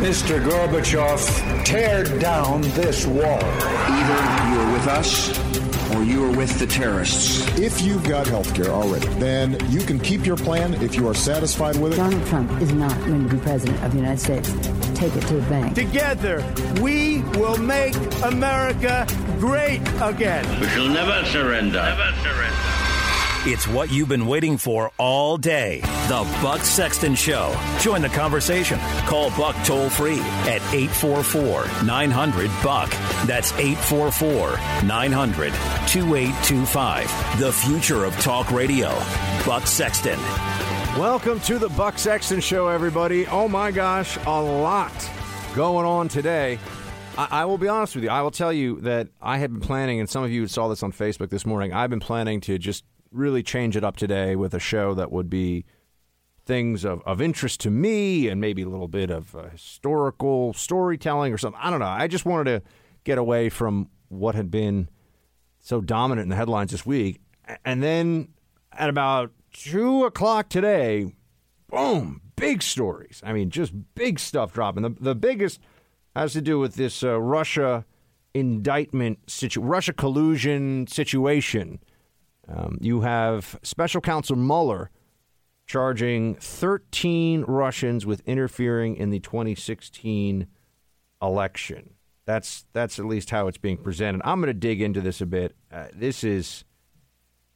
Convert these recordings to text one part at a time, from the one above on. Mr. Gorbachev, tear down this wall. Either you're with us or you are with the terrorists. If you've got health care already, then you can keep your plan if you are satisfied with it. Donald Trump is not going to be president of the United States. Take it to the bank. Together, we will make America great again. We shall never surrender. Never surrender. It's what you've been waiting for all day. The Buck Sexton Show. Join the conversation. Call Buck toll-free at 844-900-BUCK. That's 844-900-2825. The future of talk radio. Buck Sexton. Welcome to the Buck Sexton Show, everybody. Oh, my gosh, a lot going on today. I will be honest with you. I will tell you that I have been planning, and some of you saw this on Facebook this morning, I've been planning to just really change it up today with a show that would be things of interest to me and maybe a little bit of historical storytelling or something. I don't know. I just wanted to get away from what had been so dominant in the headlines this week. And then at about 2 o'clock today, boom, big stories. I mean, just big stuff dropping. The biggest has to do with this Russia indictment, Russia collusion situation. You have Special Counsel Mueller charging 13 Russians with interfering in the 2016 election. That's at least how it's being presented. I'm going to dig into this a bit. This is,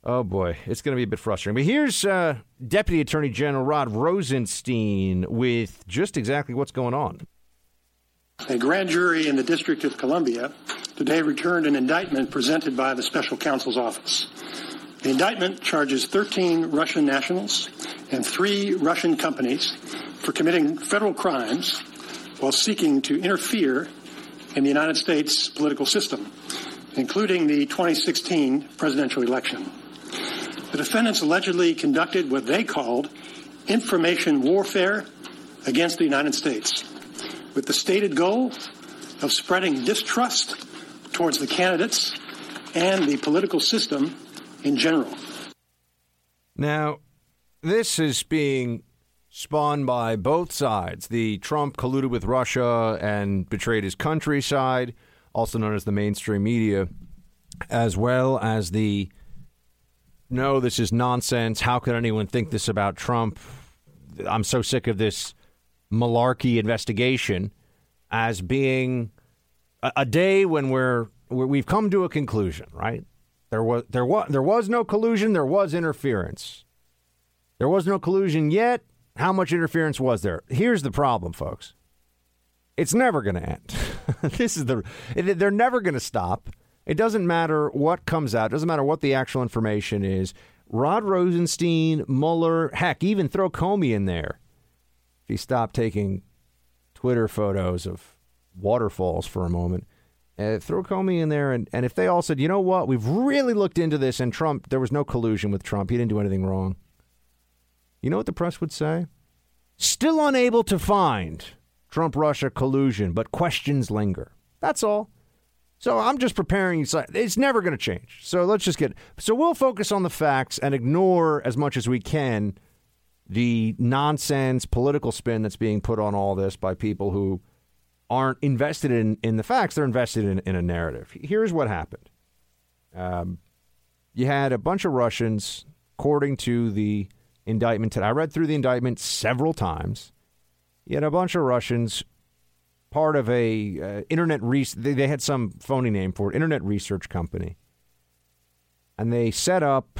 oh boy, it's going to be a bit frustrating. But here's Deputy Attorney General Rod Rosenstein with just exactly what's going on. A grand jury in the District of Columbia today returned an indictment presented by the Special Counsel's Office. The indictment charges 13 Russian nationals and 3 Russian companies for committing federal crimes while seeking to interfere in the United States political system, including the 2016 presidential election. The defendants allegedly conducted what they called information warfare against the United States, with the stated goal of spreading distrust towards the candidates and the political system in general. Now, this is being spawned by both sides. The Trump colluded with Russia and betrayed his country side, also known as the mainstream media, as well as the, no, this is nonsense. How could anyone think this about Trump? I'm so sick of this malarkey investigation as being a day when we've come to a conclusion, right? There was no collusion. There was interference. There was no collusion yet. How much interference was there? Here's the problem, folks. It's never going to end. They're never going to stop. It doesn't matter what comes out. It doesn't matter what the actual information is. Rod Rosenstein, Mueller, heck, even throw Comey in there. If he stopped taking Twitter photos of waterfalls for a moment. Throw Comey in there, and if they all said, you know what, we've really looked into this, and Trump, there was no collusion with Trump. He didn't do anything wrong. You know what the press would say? Still unable to find Trump-Russia collusion, but questions linger. That's all. So I'm just preparing you. It's never going to change. So let's just get. So we'll focus on the facts and ignore as much as we can the nonsense political spin that's being put on all this by people who aren't invested in the facts. They're invested in a narrative. Here's what happened. You had a bunch of Russians, according to the indictment today. I read through the indictment several times. You had a bunch of Russians, part of a Internet Research. They had some phony name for it, Internet Research Company. And they set up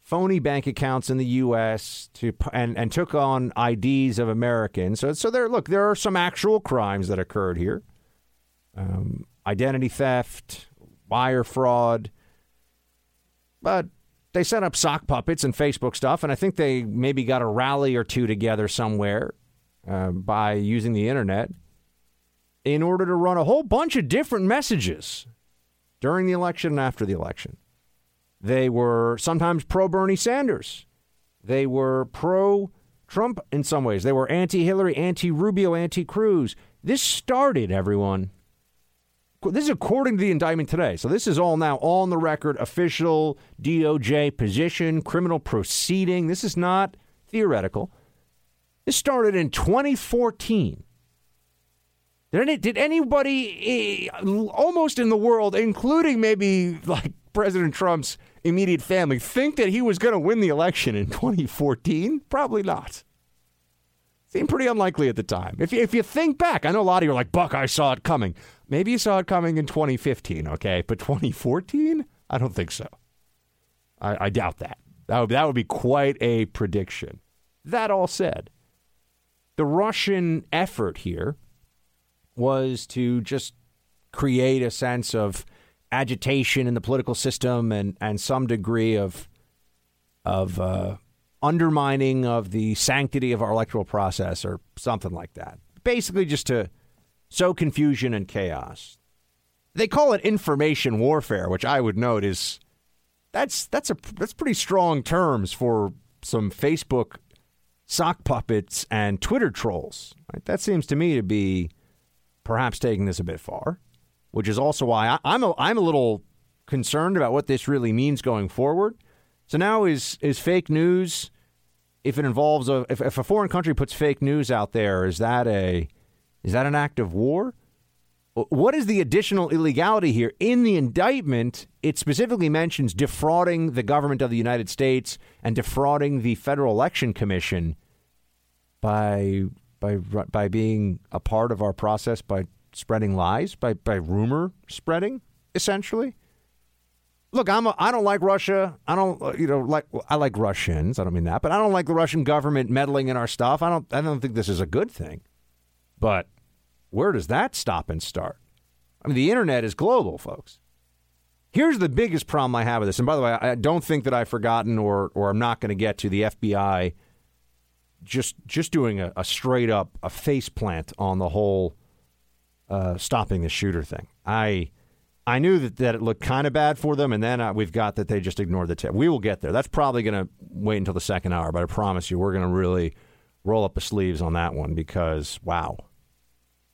phony bank accounts in the U.S. and took on IDs of Americans. So there, look, there are some actual crimes that occurred here. Identity theft, wire fraud. But they set up sock puppets and Facebook stuff, and I think they maybe got a rally or two together somewhere by using the Internet in order to run a whole bunch of different messages during the election and after the election. They were sometimes pro-Bernie Sanders. They were pro-Trump in some ways. They were anti-Hillary, anti-Rubio, anti-Cruz. This started, everyone. This is according to the indictment today. So this is all now on the record, official DOJ position, criminal proceeding. This is not theoretical. This started in 2014 Did anybody almost in the world, including maybe like President Trump's immediate family, think that he was going to win the election in 2014? Probably not. Seemed pretty unlikely at the time. If you think back, I know a lot of you are like, Buck, I saw it coming. Maybe you saw it coming in 2015, okay? But 2014? I don't think so. I doubt that. That would be quite a prediction. That all said, the Russian effort here was to just create a sense of agitation in the political system and some degree of undermining of the sanctity of our electoral process or something like that. Basically just to sow confusion and chaos. They call it information warfare, which I would note is that's pretty strong terms for some Facebook sock puppets and Twitter trolls. Right? That seems to me to be perhaps taking this a bit far, which is also why I'm a little concerned about what this really means going forward. So now is fake news, if it involves if a foreign country puts fake news out there, is that an act of war? What is the additional illegality here? In the indictment, it specifically mentions defrauding the government of the United States and defrauding the Federal Election Commission by being a part of our process, by spreading lies, by rumor spreading, essentially. Look, I don't like Russia. I like Russians. I don't mean that, but I don't like the Russian government meddling in our stuff. I don't think this is a good thing. But where does that stop and start? I mean, the internet is global, folks. Here's the biggest problem I have with this. And by the way, I don't think that I've forgotten or I'm not going to get to the FBI just doing a straight up a face plant on the whole stopping the shooter thing. I knew that it looked kind of bad for them, and then we've got that they just ignored the tip. We will get there. That's probably going to wait until the second hour, but I promise you we're going to really roll up the sleeves on that one because, wow,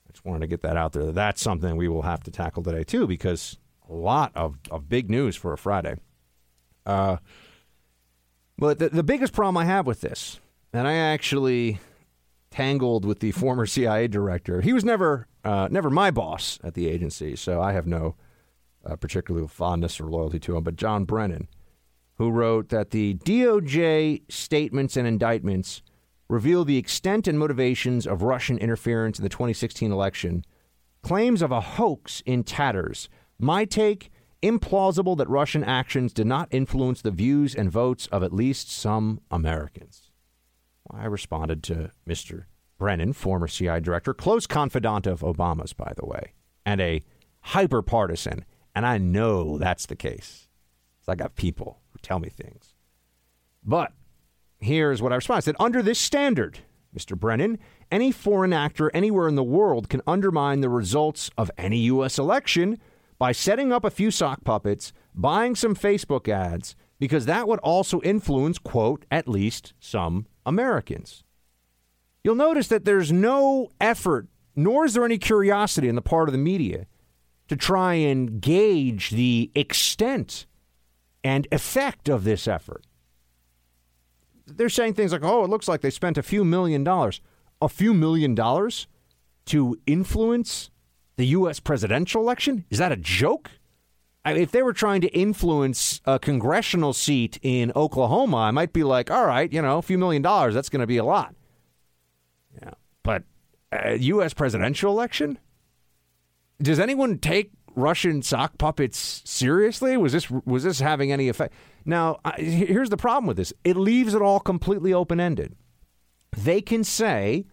I just wanted to get that out there. That's something we will have to tackle today, too, because a lot of big news for a Friday. But the biggest problem I have with this, and I actually tangled with the former CIA director. He was never my boss at the agency, so I have no particular fondness or loyalty to him, but John Brennan, who wrote that the DOJ statements and indictments reveal the extent and motivations of Russian interference in the 2016 election, claims of a hoax in tatters. My take, implausible that Russian actions did not influence the views and votes of at least some Americans. Well, I responded to Mr. Brennan, former CIA director, close confidant of Obama's, by the way, and a hyper-partisan. And I know that's the case. I got people who tell me things. But here's what I responded. I said, under this standard, Mr. Brennan, any foreign actor anywhere in the world can undermine the results of any U.S. election by setting up a few sock puppets, buying some Facebook ads, because that would also influence, quote, at least some Americans. You'll notice that there's no effort, nor is there any curiosity on the part of the media to try and gauge the extent and effect of this effort. They're saying things like, oh, it looks like they spent $a few million. $A few million to influence the U.S. presidential election? Is that a joke? I mean, if they were trying to influence a congressional seat in Oklahoma, I might be like, all right, you know, $a few million, that's going to be a lot. Yeah, but U.S. presidential election? Does anyone take Russian sock puppets seriously? Was this having any effect? Now, here's the problem with this. It leaves it all completely open-ended. They can say,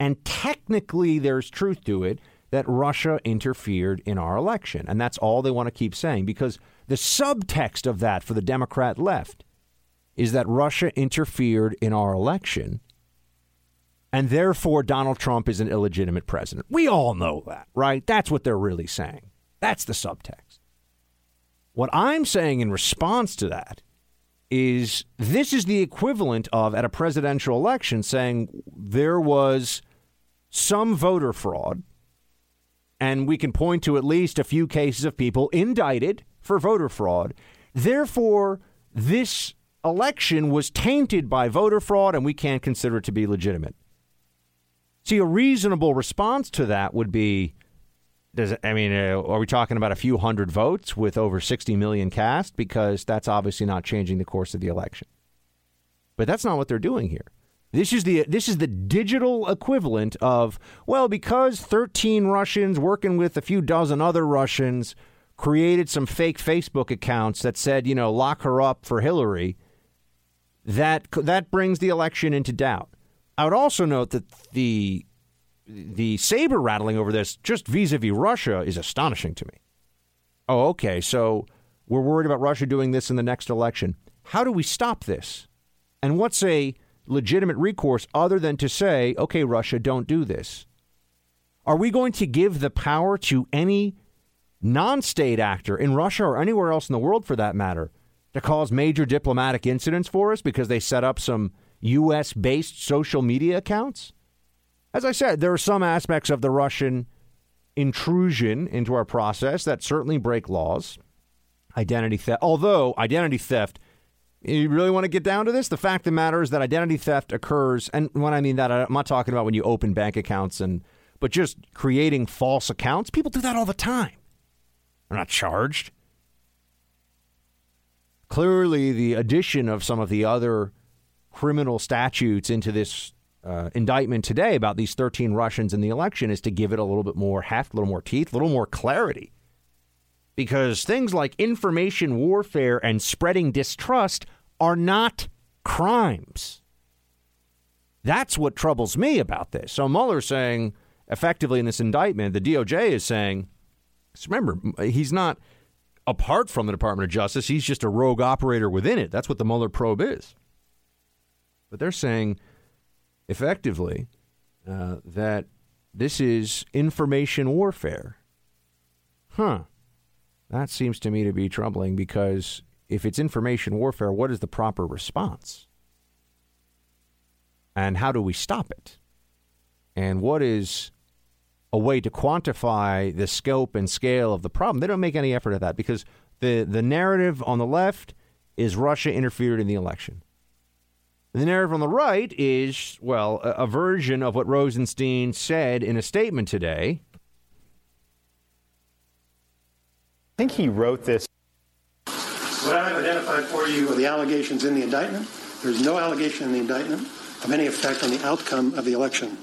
and technically there's truth to it, that Russia interfered in our election. And that's all they want to keep saying, because the subtext of that for the Democrat left is that Russia interfered in our election, and therefore Donald Trump is an illegitimate president. We all know that, right? That's what they're really saying. That's the subtext. What I'm saying in response to that is this is the equivalent of, at a presidential election, saying there was some voter fraud, and we can point to at least a few cases of people indicted for voter fraud. Therefore, this election was tainted by voter fraud, and we can't consider it to be legitimate. See, a reasonable response to that would be, are we talking about a few hundred votes with over 60 million cast? Because that's obviously not changing the course of the election. But that's not what they're doing here. This is the digital equivalent of, well, because 13 Russians working with a few dozen other Russians created some fake Facebook accounts that said, lock her up for Hillary, that brings the election into doubt. I would also note that the saber rattling over this, just vis-a-vis Russia, is astonishing to me. Oh, okay, so we're worried about Russia doing this in the next election. How do we stop this? And what's a legitimate recourse other than to say, okay, Russia, don't do this? Are we going to give the power to any non-state actor in Russia or anywhere else in the world, for that matter, to cause major diplomatic incidents for us because they set up some U.S.-based social media accounts? As I said, there are some aspects of the Russian intrusion into our process that certainly break laws. Identity theft, although identity theft, you really want to get down to this? The fact of the matter is that identity theft occurs, and when I mean that, I'm not talking about when you open bank accounts, but just creating false accounts. People do that all the time. They're not charged. Clearly, the addition of some of the other criminal statutes into this indictment today about these 13 Russians in the election is to give it a little bit more heft, a little more teeth, a little more clarity. Because things like information warfare and spreading distrust are not crimes. That's what troubles me about this. So Mueller's saying, effectively in this indictment, the DOJ is saying, remember, he's not apart from the Department of Justice. He's just a rogue operator within it. That's what the Mueller probe is. But they're saying, effectively, that this is information warfare. That seems to me to be troubling, because if it's information warfare, what is the proper response? And how do we stop it? And what is a way to quantify the scope and scale of the problem? They don't make any effort at that, because the narrative on the left is Russia interfered in the election. The narrative on the right is, well, a version of what Rosenstein said in a statement today. I think he wrote this. What I've identified for you are the allegations in the indictment. There's no allegation in the indictment of any effect on the outcome of the election.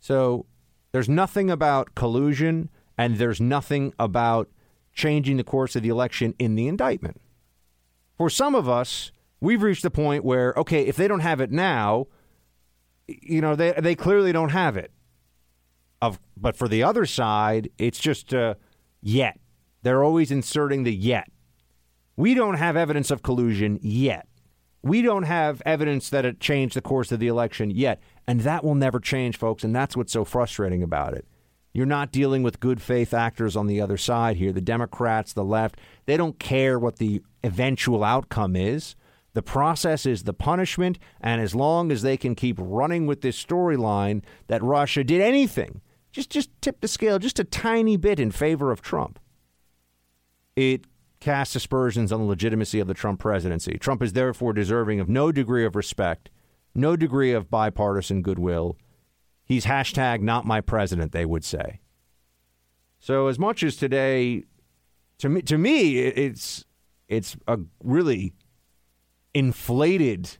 So there's nothing about collusion, and there's nothing about changing the course of the election in the indictment. For some of us, we've reached the point where, okay, if they don't have it now, they clearly don't have it. But for the other side, it's just yet. They're always inserting the yet. We don't have evidence of collusion yet. We don't have evidence that it changed the course of the election yet. And that will never change, folks, and that's what's so frustrating about it. You're not dealing with good faith actors on the other side here. The Democrats, the left, they don't care what the eventual outcome is. The process is the punishment, and as long as they can keep running with this storyline that Russia did anything, just tip the scale just a tiny bit in favor of Trump, it casts aspersions on the legitimacy of the Trump presidency. Trump is therefore deserving of no degree of respect, no degree of bipartisan goodwill. He's hashtag not my president, they would say. So as much as today, to me, it's a really inflated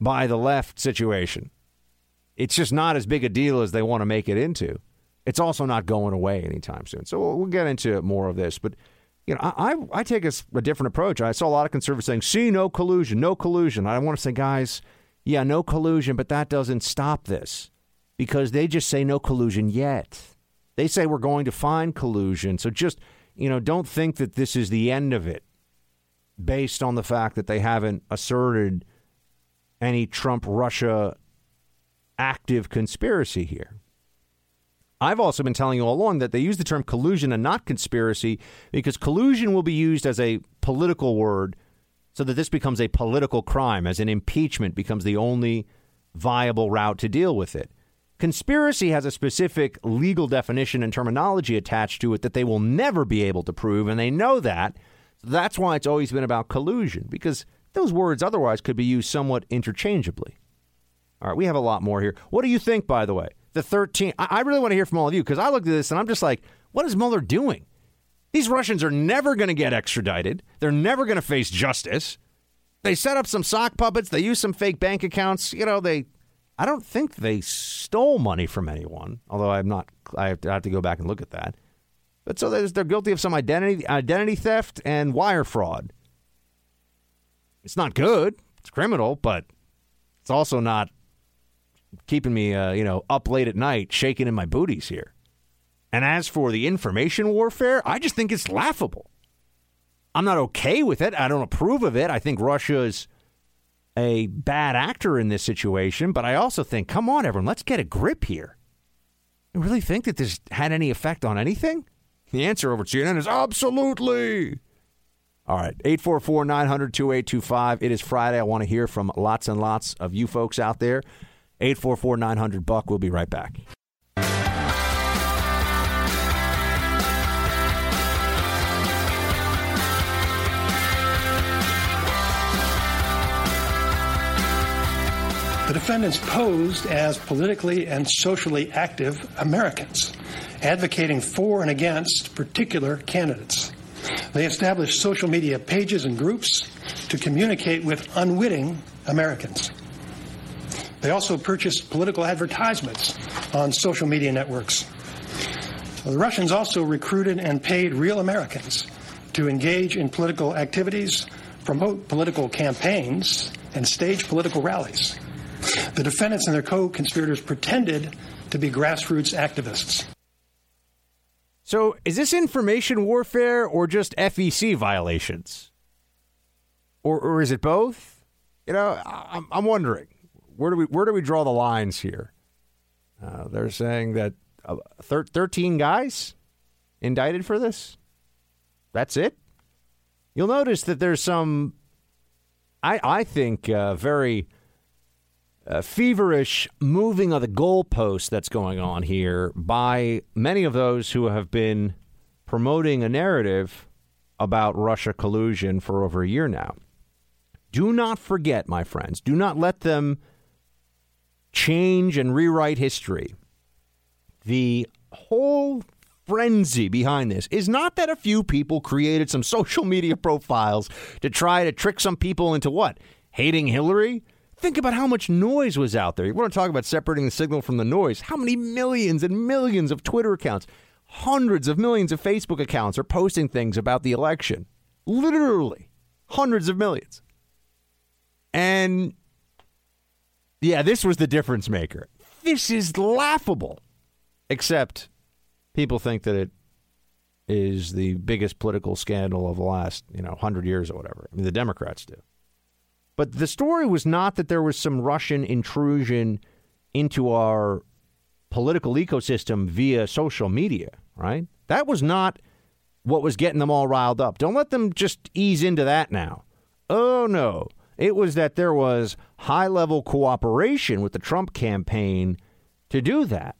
by the left situation. It's just not as big a deal as they want to make it into. It's also not going away anytime soon. So we'll get into more of this. But, I take a different approach. I saw a lot of conservatives saying, see, no collusion, no collusion. I want to say, guys, yeah, no collusion, but that doesn't stop this, because they just say no collusion yet. They say we're going to find collusion. So just, don't think that this is the end of it, based on the fact that they haven't asserted any Trump-Russia active conspiracy here. I've also been telling you all along that they use the term collusion and not conspiracy, because collusion will be used as a political word so that this becomes a political crime, as an impeachment becomes the only viable route to deal with it. Conspiracy has a specific legal definition and terminology attached to it that they will never be able to prove, and they know that. That's why it's always been about collusion, because those words otherwise could be used somewhat interchangeably. All right, we have a lot more here. What do you think, by the way? The 13, I really want to hear from all of you, because I looked at this and I'm just like, what is Mueller doing? These Russians are never going to get extradited. They're never going to face justice. They set up some sock puppets. They use some fake bank accounts. You know, I don't think they stole money from anyone, although I have to go back and look at that. But so they're guilty of some identity theft and wire fraud. It's not good. It's criminal, but it's also not keeping me, up late at night, shaking in my booties here. And as for the information warfare, I just think it's laughable. I'm not okay with it. I don't approve of it. I think Russia's a bad actor in this situation, but I also think, come on, everyone, let's get a grip here. You really think that this had any effect on anything? The answer over at CNN is absolutely. All right, 844-900-2825. It is Friday. I want to hear from lots and lots of you folks out there. 844-900-BUCK. We'll be right back. The defendants posed as politically and socially active Americans, advocating for and against particular candidates. They established social media pages and groups to communicate with unwitting Americans. They also purchased political advertisements on social media networks. The Russians also recruited and paid real Americans to engage in political activities, promote political campaigns, and stage political rallies. The defendants and their co-conspirators pretended to be grassroots activists. So is this information warfare or just FEC violations? Or is it both? You know, I'm wondering, where do we draw the lines here? They're saying that 13 guys indicted for this. That's it. You'll notice that there's some, I think, very... feverish moving of the goalposts that's going on here by many of those who have been promoting a narrative about Russia collusion for over a year now. Do not forget, my friends, do not let them change and rewrite history. The whole frenzy behind this is not that a few people created some social media profiles to try to trick some people into what? Hating Hillary? Think about how much noise was out there. You want to talk about separating the signal from the noise. How many millions and millions of Twitter accounts, hundreds of millions of Facebook accounts are posting things about the election. Literally hundreds of millions. And yeah, this was the difference maker. This is laughable. Except people think that it is the biggest political scandal of the last, 100 years or whatever. I mean, the Democrats do. But the story was not that there was some Russian intrusion into our political ecosystem via social media, right? That was not what was getting them all riled up. Don't let them just ease into that now. Oh, no. It was that there was high-level cooperation with the Trump campaign to do that.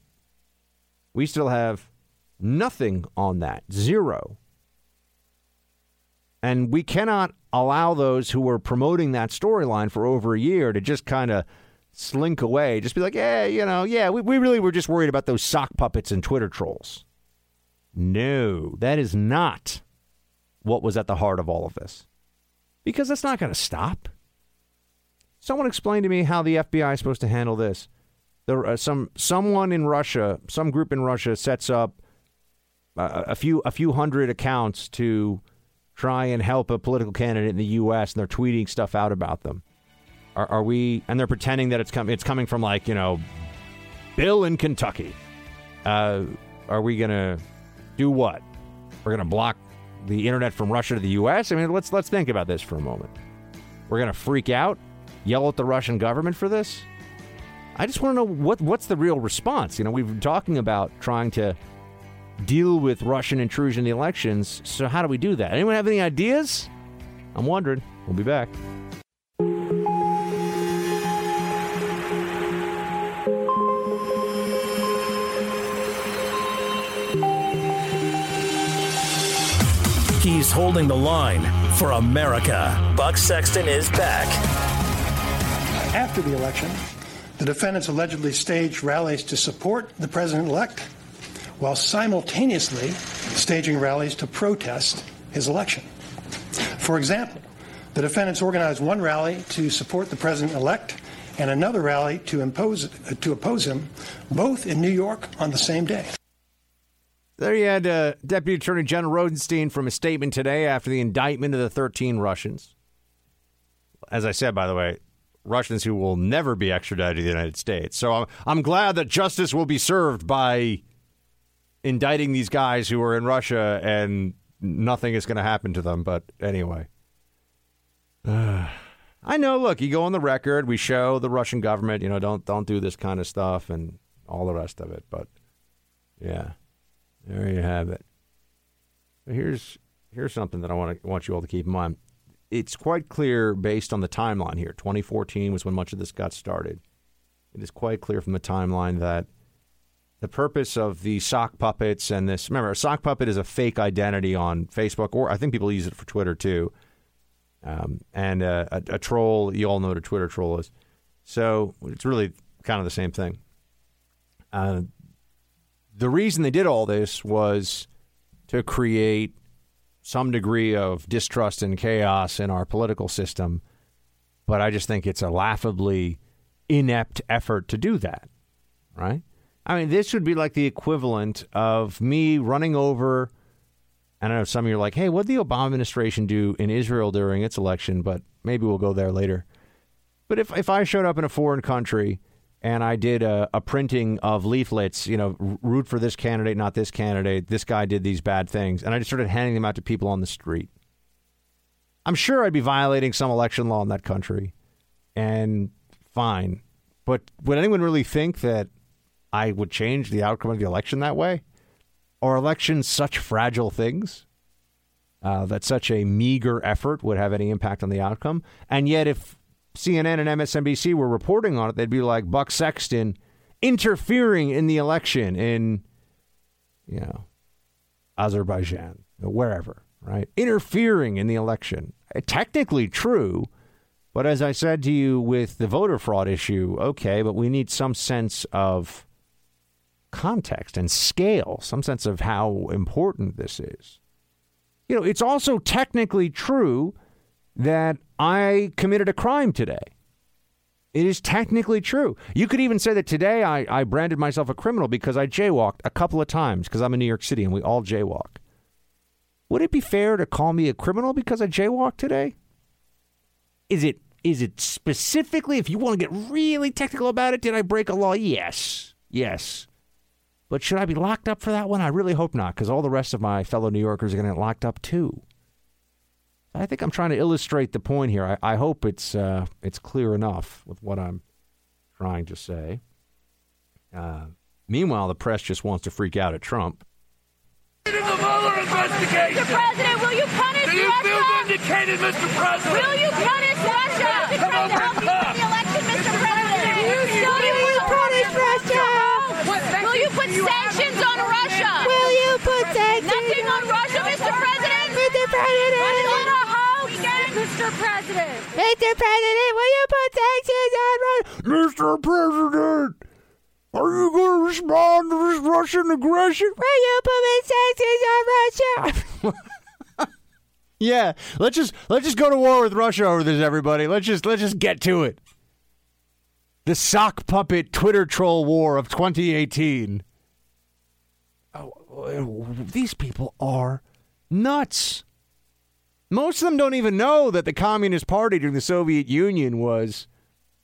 We still have nothing on that. Zero. And we cannot allow those who were promoting that storyline for over a year to just kind of slink away, just be like, we really were just worried about those sock puppets and Twitter trolls. No, that is not what was at the heart of all of this, because that's not going to stop. Someone explained to me how the FBI is supposed to handle this. Some group in Russia sets up a few hundred accounts to try and help a political candidate in the U.S., and they're tweeting stuff out about them. Are we... And they're pretending that it's coming from, Bill in Kentucky. Are we going to do what? We're going to block the Internet from Russia to the U.S.? I mean, let's think about this for a moment. We're going to freak out? Yell at the Russian government for this? I just want to know what's the real response. We've been talking about trying to deal with Russian intrusion in the elections. So how do we do that? Anyone have any ideas? I'm wondering. We'll be back. He's holding the line for America. Buck Sexton is back. After the election, The defendants allegedly staged rallies to support the president-elect while simultaneously staging rallies to protest his election. For example, the defendants organized one rally to support the president-elect and another rally to oppose him, both in New York on the same day. There you had Deputy Attorney General Rosenstein from a statement today after the indictment of the 13 Russians. As I said, by the way, Russians who will never be extradited to the United States. So I'm glad that justice will be served by indicting these guys who are in Russia, and nothing is going to happen to them. But anyway, I know, look, you go on the record, we show the Russian government, you know, don't do this kind of stuff and all the rest of it. But yeah, there you have it. Here's something that I want you all to keep in mind. It's quite clear based on the timeline here. 2014 was when much of this got started. It is quite clear from the timeline that the purpose of the sock puppets and this, remember, a sock puppet is a fake identity on Facebook, or I think people use it for Twitter too. And a troll, you all know what a Twitter troll is. So it's really kind of the same thing. The reason they did all this was to create some degree of distrust and chaos in our political system, but I just think it's a laughably inept effort to do that, right? I mean, this would be like the equivalent of me running over, I don't know, some of you are like, hey, what did the Obama administration do in Israel during its election? But maybe we'll go there later. But if I showed up in a foreign country and I did a printing of leaflets, you know, root for this candidate, not this candidate, this guy did these bad things, and I just started handing them out to people on the street, I'm sure I'd be violating some election law in that country, and fine. But would anyone really think that I would change the outcome of the election that way? Are elections such fragile things that such a meager effort would have any impact on the outcome? And yet if CNN and MSNBC were reporting on it, they'd be like Buck Sexton interfering in the election in, you know, Azerbaijan, wherever, right? Interfering in the election. Technically true, but as I said to you with the voter fraud issue, okay, but we need some sense of context and scale, some sense of how important this is. You know, it's also technically true that I committed a crime today. It is technically true. You could even say that today I branded myself a criminal because I jaywalked a couple of times because I'm in New York City and we all jaywalk. Would it be fair to call me a criminal because I jaywalked today? Is it specifically, if you want to get really technical about it, did I break a law? Yes. But should I be locked up for that one? I really hope not, because all the rest of my fellow New Yorkers are going to get locked up too. I think I'm trying to illustrate the point here. I hope it's clear enough with what I'm trying to say. Meanwhile, the press just wants to freak out at Trump. The Mueller investigation. Mr. President, will you punish Russia? Do you feel vindicated, Mr. President? Will you punish Russia? Come on, help me win the election, Mr. President. Will you punish Russia? Will you put sanctions on Russia? Will you put sanctions? Nothing on Russia, Mr. President. Mr. President. Mr. President! Mr. President, will you put sanctions on Russia? Mr. President, are you going to respond to this Russian aggression? Will you put sanctions on Russia? Yeah, let's just go to war with Russia over this, everybody. Let's just get to it. The sock puppet Twitter troll war of 2018. Oh, these people are nuts. Most of them don't even know that the Communist Party during the Soviet Union was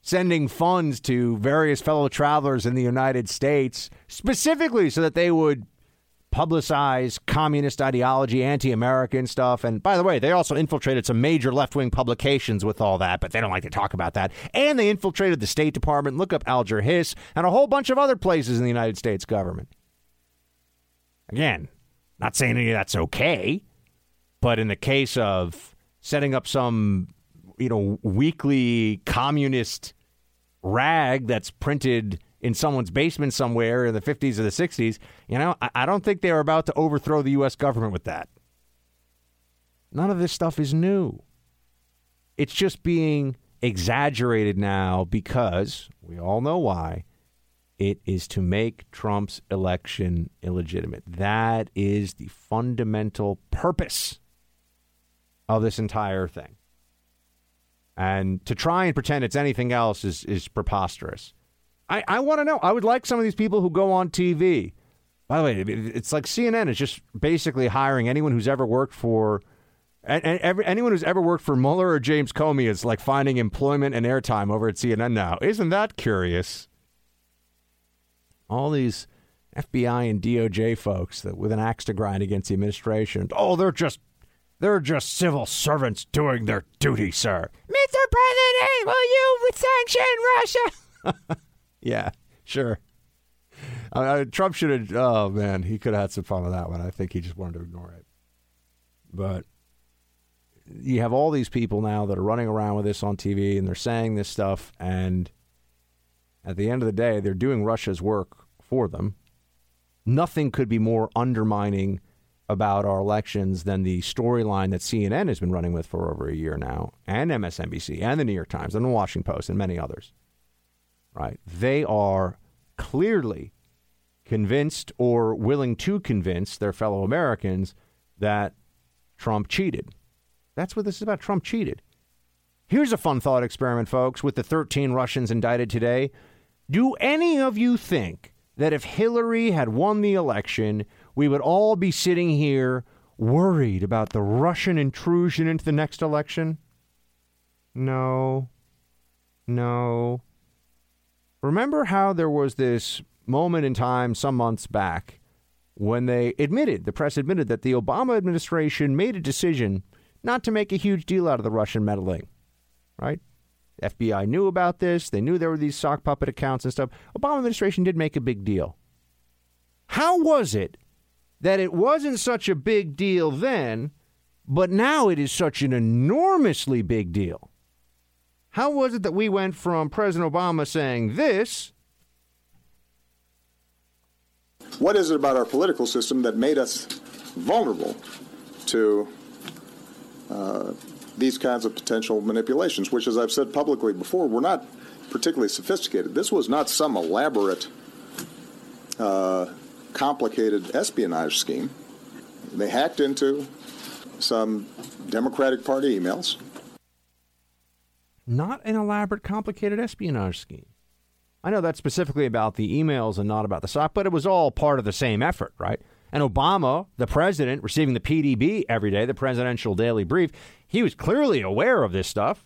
sending funds to various fellow travelers in the United States, specifically so that they would publicize communist ideology, anti-American stuff. And by the way, they also infiltrated some major left-wing publications with all that, but they don't like to talk about that. And they infiltrated the State Department, look up Alger Hiss, and a whole bunch of other places in the United States government. Again, not saying any of that's okay. But in the case of setting up some, you know, weekly communist rag that's printed in someone's basement somewhere in the 50s or the 60s, you know, I don't think they were about to overthrow the U.S. government with that. None of this stuff is new. It's just being exaggerated now because we all know why. It is to make Trump's election illegitimate. That is the fundamental purpose of this entire thing. And to try and pretend it's anything else is preposterous. I want to know. I would like some of these people who go on TV. By the way, it's like CNN is just basically hiring anyone who's ever worked for anyone who's ever worked for Mueller or James Comey is like finding employment and airtime over at CNN now. Isn't that curious? All these FBI and DOJ folks that with an axe to grind against the administration. Oh, they're just civil servants doing their duty, sir. Mr. President, will you sanction Russia? Yeah, sure. Trump should have, oh, man, he could have had some fun with that one. I think he just wanted to ignore it. But you have all these people now that are running around with this on TV, and they're saying this stuff, and at the end of the day, they're doing Russia's work for them. Nothing could be more undermining about our elections than the storyline that CNN has been running with for over a year now, and MSNBC, and the New York Times, and the Washington Post, and many others. Right? They are clearly convinced or willing to convince their fellow Americans that Trump cheated. That's what this is about. Trump cheated. Here's a fun thought experiment, folks, with the 13 Russians indicted today. Do any of you think that if Hillary had won the election, we would all be sitting here worried about the Russian intrusion into the next election? No. Remember how there was this moment in time some months back when the press admitted that the Obama administration made a decision not to make a huge deal out of the Russian meddling, right? The FBI knew about this. They knew there were these sock puppet accounts and stuff. Obama administration did make a big deal. How was it that it wasn't such a big deal then, but now it is such an enormously big deal? How was it that we went from President Obama saying this? What is it about our political system that made us vulnerable to these kinds of potential manipulations, which, as I've said publicly before, were not particularly sophisticated. This was not some elaborate, complicated espionage scheme. They hacked into some Democratic Party emails. Not an elaborate, complicated espionage scheme. I know that's specifically about the emails and not about the sock, but it was all part of the same effort, right? And Obama, the president, receiving the PDB every day, the Presidential Daily Brief, he was clearly aware of this stuff.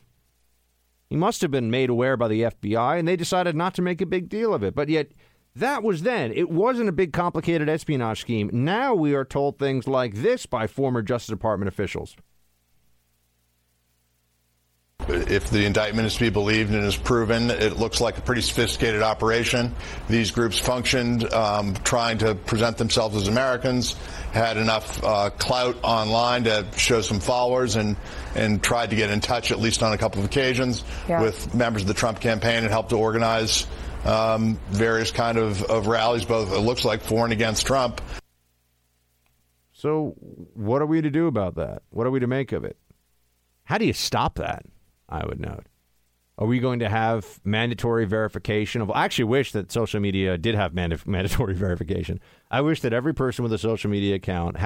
He must have been made aware by the FBI, and they decided not to make a big deal of it. But yet, that was then. It wasn't a big, complicated espionage scheme. Now we are told things like this by former Justice Department officials. If the indictment is to be believed and is proven, it looks like a pretty sophisticated operation. These groups functioned trying to present themselves as Americans, had enough clout online to show some followers, and tried to get in touch, at least on a couple of occasions, with members of the Trump campaign, and helped to organize various kind of rallies, both, it looks like, for and against Trump. So what are we to do about that? What are we to make of it? How do you stop that? I would note. Are we going to have mandatory verification? I actually wish that social media did have mandatory verification. I wish that every person with a social media account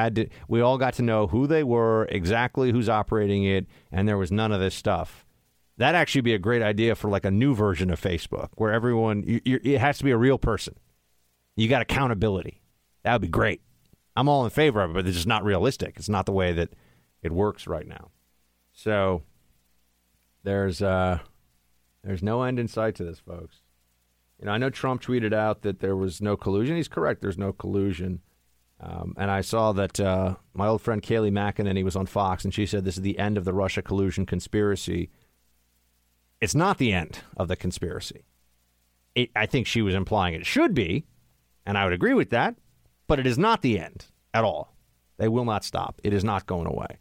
we all got to know who they were, exactly who's operating it, and there was none of this stuff. That'd actually be a great idea for like a new version of Facebook where everyone, it has to be a real person. You got accountability. That would be great. I'm all in favor of it, but it's just not realistic. It's not the way that it works right now. So There's no end in sight to this, folks. I know Trump tweeted out that there was no collusion. He's correct. There's no collusion. And I saw that my old friend Kayleigh McEnany was on Fox, and she said this is the end of the Russia collusion conspiracy. It's not the end of the conspiracy. I think she was implying it should be, and I would agree with that, but it is not the end at all. They will not stop. It is not going away.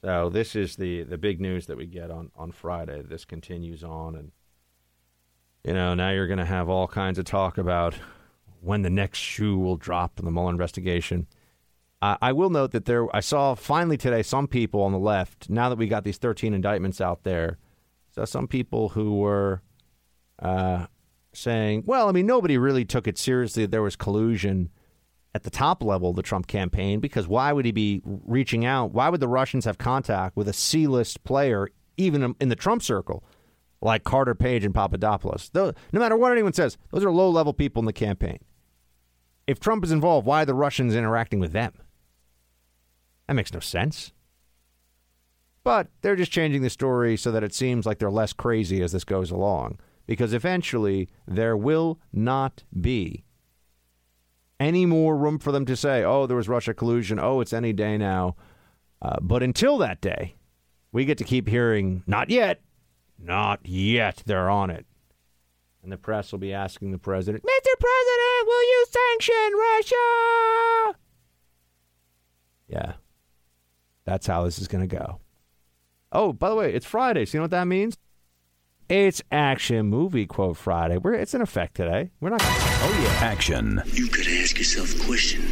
So this is the big news that we get on Friday. This continues on, and, now you're going to have all kinds of talk about when the next shoe will drop in the Mueller investigation. I will note that I saw finally today some people on the left, now that we got these 13 indictments out there, some people who were saying, well, I mean, nobody really took it seriously that there was collusion at the top level of the Trump campaign, because why would he be reaching out? Why would the Russians have contact with a C-list player, even in the Trump circle, like Carter Page and Papadopoulos? Those, no matter what anyone says, those are low-level people in the campaign. If Trump is involved, why are the Russians interacting with them? That makes no sense. But they're just changing the story so that it seems like they're less crazy as this goes along, because eventually there will not be any more room for them to say, oh, there was Russia collusion, oh, it's any day now. But until that day, we get to keep hearing, not yet, not yet, they're on it. And the press will be asking the president, Mr. President, will you sanction Russia? Yeah, that's how this is going to go. Oh, by the way, it's Friday, so you know what that means? It's Action Movie Quote Friday. It's in effect today. We're not... Oh, yeah. Action. You've got to ask yourself the question,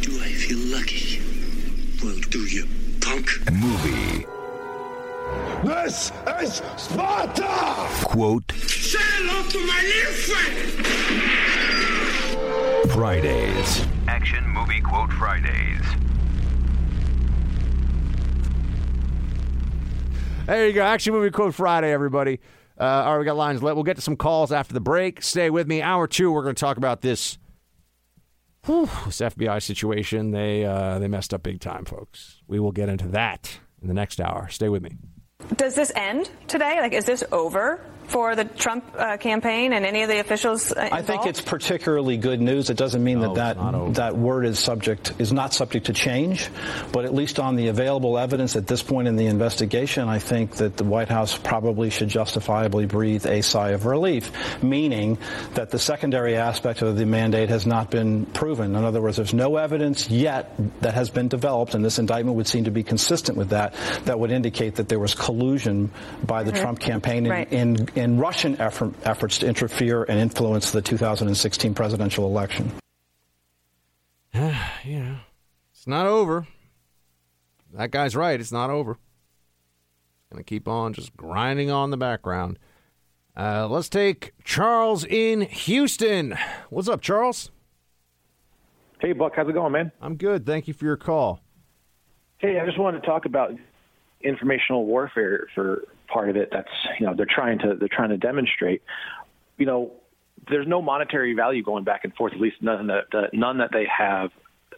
do I feel lucky? Well, do you, punk? Movie. This is Sparta! Quote. Say hello to my little friend! Fridays. Action Movie Quote Fridays. There you go. Action Movie Quote Friday, everybody. All right, we got lines left. We'll get to some calls after the break. Stay with me. Hour two, we're going to talk about this FBI situation. They messed up big time, folks. We will get into that in the next hour. Stay with me. Does this end today? Like, is this over for the Trump campaign and any of the officials involved? I think it's particularly good news. It doesn't mean that word is not subject to change, but at least on the available evidence at this point in the investigation, I think that the White House probably should justifiably breathe a sigh of relief, meaning that the secondary aspect of the mandate has not been proven. In other words, there's no evidence yet that has been developed, and this indictment would seem to be consistent with that would indicate that there was collusion by the Trump campaign in Russian efforts to interfere and influence the 2016 presidential election. It's not over. That guy's right. It's not over. It's going to keep on just grinding on the background. Let's take Charles in Houston. What's up, Charles? Hey, Buck. How's it going, man? I'm good. Thank you for your call. Hey, I just wanted to talk about informational warfare for part of it. That's, they're trying to demonstrate, there's no monetary value going back and forth, at least none that they have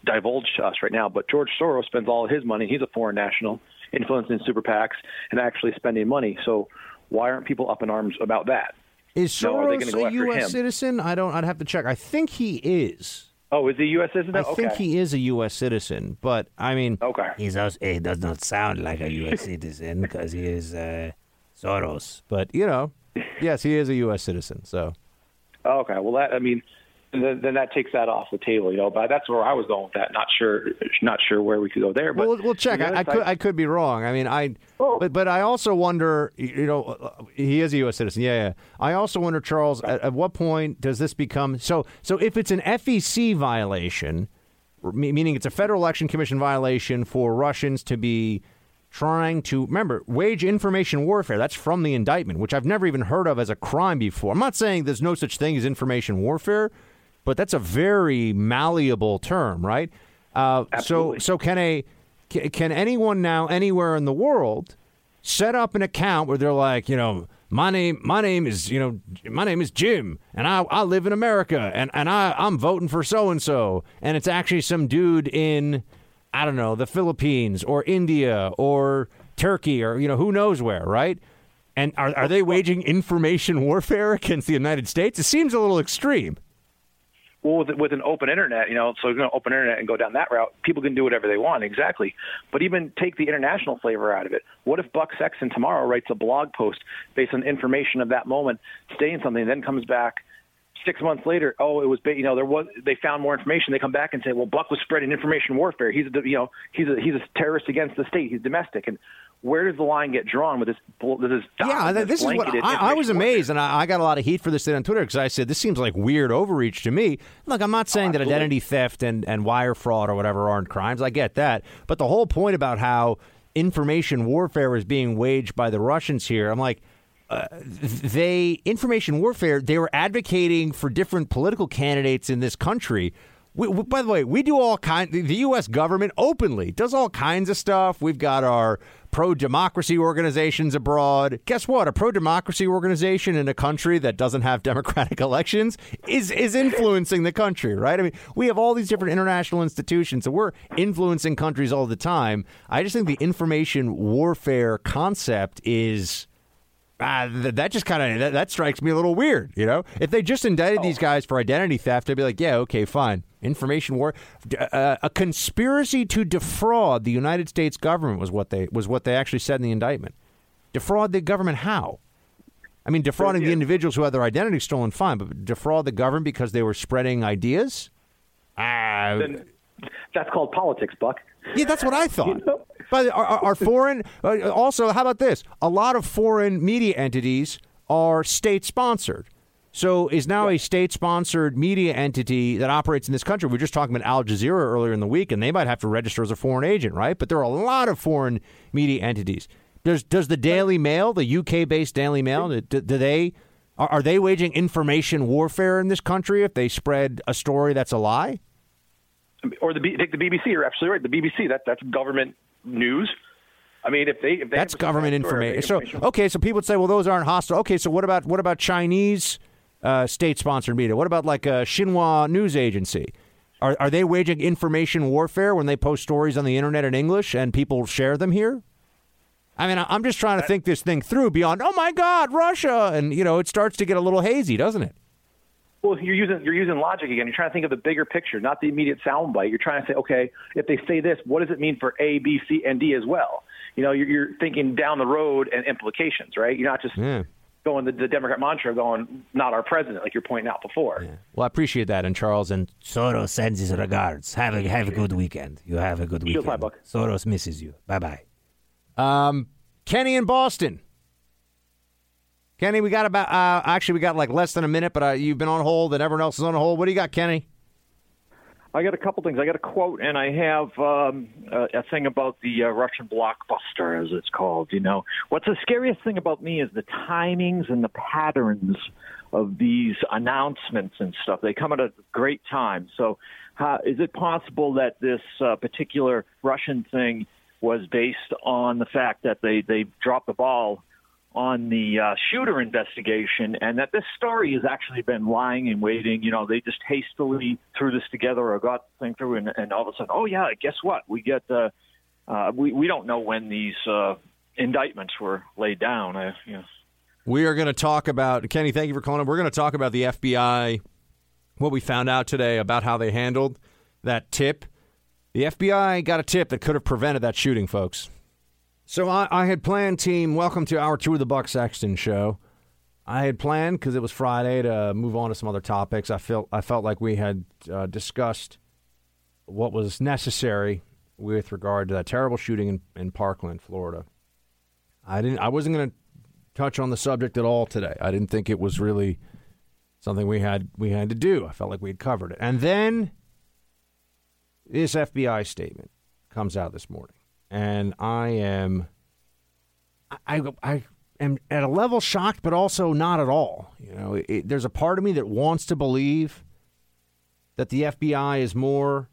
divulged to us right now. But George Soros spends all of his money. He's a foreign national, influencing super PACs and actually spending money. So why aren't people up in arms about that? Is Soros a U.S. citizen? I'd have to check. I think he is. Oh, is he a U.S. citizen? I think he is a U.S. citizen, but I mean, he does not sound like a U.S. citizen because he is Soros. But, yes, he is a U.S. citizen. So, okay, well, then that takes that off the table, But that's where I was going with that. Not sure where we could go there. But we'll check. I could be wrong. I mean, but I also wonder. He is a U.S. citizen. Yeah. I also wonder, Charles, at what point does this become so? If it's an FEC violation, meaning it's a Federal Election Commission violation for Russians to be trying to wage information warfare. That's from the indictment, which I've never even heard of as a crime before. I'm not saying there's no such thing as information warfare, but that's a very malleable term, right? So can anyone now anywhere in the world set up an account where they're like, my name is Jim, and I live in America, and I'm voting for so and so, and it's actually some dude in, I don't know, the Philippines or India or Turkey or who knows where, right? And are they waging information warfare against the United States? It seems a little extreme. Well, with an open internet, so you're going to open internet and go down that route, people can do whatever they want, exactly. But even take the international flavor out of it. What if Buck Sexton tomorrow writes a blog post based on information of that moment, stating something, and then comes back 6 months later, they found more information. They come back and say, well, Buck was spreading information warfare. He's a terrorist against the state. He's domestic. And where does the line get drawn with this? This is what I was amazed, and I got a lot of heat for this on Twitter because I said this seems like weird overreach to me. Look, I'm not saying that identity theft and wire fraud or whatever aren't crimes. I get that, but the whole point about how information warfare is being waged by the Russians here, I'm like, information warfare, they were advocating for different political candidates in this country. We, by the way, we do all kinds. The U.S. government openly does all kinds of stuff. We've got our pro-democracy organizations abroad. Guess what? A pro-democracy organization in a country that doesn't have democratic elections is influencing the country, right? I mean, we have all these different international institutions, so we're influencing countries all the time. I just think the information warfare concept is... that strikes me a little weird, you know? If they just indicted these guys for identity theft, I'd be like, yeah, okay, fine. Information war, a conspiracy to defraud the United States government was what they actually said in the indictment. Defraud the government how? I mean, defrauding the individuals who had their identity stolen, fine, but defraud the government because they were spreading ideas? Then that's called politics, Buck. Yeah, that's what I thought. You know? But our foreign, also, how about this? A lot of foreign media entities are state-sponsored. So is now a state-sponsored media entity that operates in this country. We were just talking about Al Jazeera earlier in the week, and they might have to register as a foreign agent, right? But there are a lot of foreign media entities. Does the Daily Mail, the UK-based Daily Mail, are they waging information warfare in this country if they spread a story that's a lie? Or take the BBC. You're absolutely right. The BBC, that's government news. I mean, if they that's government information. So okay, so people would say, well, those aren't hostile. Okay, so what about Chinese state-sponsored media? What about like a Xinhua news agency? Are they waging information warfare when they post stories on the internet in English and people share them here? I mean, I'm just trying to think this thing through beyond. Oh my God, Russia, and you know, it starts to get a little hazy, doesn't it? Well, you're using logic again. You're trying to think of the bigger picture, not the immediate soundbite. You're trying to say, okay, if they say this, what does it mean for A, B, C, and D as well? You know, you're thinking down the road and implications, right? You're not just going the Democrat mantra, going not our president, like you're pointing out before. Yeah. Well, I appreciate that, and Charles and Soros sends his regards. Have a good weekend. You have a good weekend. Bye, Buck. Soros misses you. Bye bye. Kenny in Boston. Kenny, we got about like less than a minute, but you've been on hold and everyone else is on hold. What do you got, Kenny? I got a couple things. I got a quote, and I have a thing about the Russian blockbuster, as it's called. You know, what's the scariest thing about me is the timings and the patterns of these announcements and stuff. They come at a great time. So, is it possible that this particular Russian thing was based on the fact that they dropped the ball on the shooter investigation, and that this story has actually been lying and waiting? You know, they just hastily threw this together or got the thing through, and all of a sudden, oh yeah, guess what? We get we don't know when these indictments were laid down. We are going to talk about, Kenny, thank you for calling up. We're going to talk about the FBI, what we found out today about how they handled that tip. The FBI got a tip that could have prevented that shooting, folks. So I had planned, team, welcome to Hour 2 of the Buck Sexton Show. I had planned, because it was Friday, to move on to some other topics. I felt like we had discussed what was necessary with regard to that terrible shooting in Parkland, Florida. I wasn't going to touch on the subject at all today. I didn't think it was really something we had to do. I felt like we had covered it. And then this FBI statement comes out this morning. And I am at a level shocked, but also not at all. You know, there's a part of me that wants to believe that the FBI is more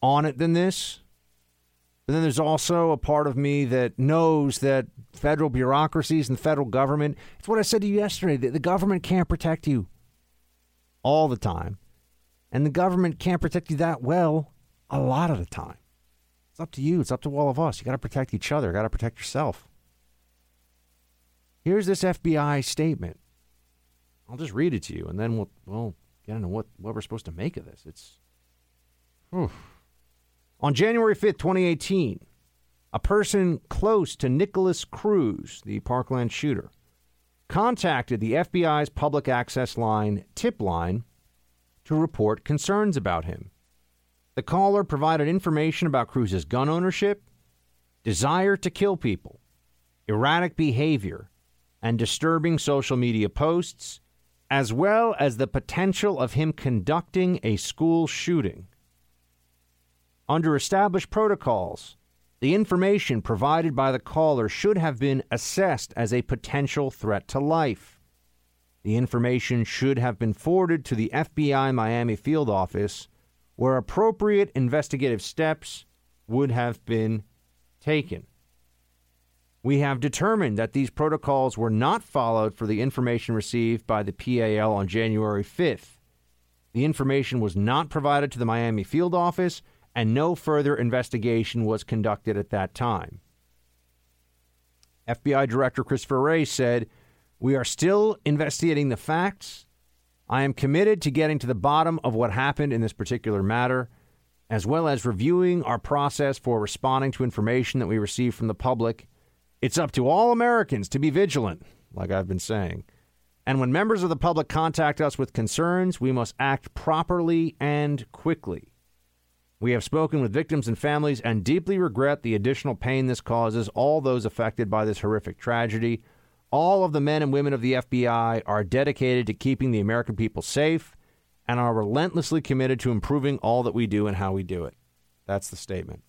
on it than this. But then there's also a part of me that knows that federal bureaucracies and the federal government, it's what I said to you yesterday, that the government can't protect you all the time. And the government can't protect you that well a lot of the time. It's up to you. It's up to all of us. You got to protect each other. You got to protect yourself. Here's this FBI statement. I'll just read it to you, and then we'll get into what we're supposed to make of this. It's on January 5th, 2018, a person close to Nikolas Cruz, the Parkland shooter, contacted the FBI's public access line, tip line, to report concerns about him. The caller provided information about Cruz's gun ownership, desire to kill people, erratic behavior, and disturbing social media posts, as well as the potential of him conducting a school shooting. Under established protocols, the The information provided by the caller should have been assessed as a potential threat to life. The information should have been forwarded to the FBI Miami field office, where appropriate investigative steps would have been taken. We have determined that these protocols were not followed for the information received by the PAL on January 5th. The information was not provided to the Miami field office, and no further investigation was conducted at that time. FBI Director Christopher Wray said, "We are still investigating the facts. I am committed to getting to the bottom of what happened in this particular matter, as well as reviewing our process for responding to information that we receive from the public. It's up to all Americans to be vigilant," like I've been saying. "And when members of the public contact us with concerns, we must act properly and quickly. We have spoken with victims and families and deeply regret the additional pain this causes all those affected by this horrific tragedy. All of the men and women of the FBI are dedicated to keeping the American people safe and are relentlessly committed to improving all that we do and how we do it." That's the statement.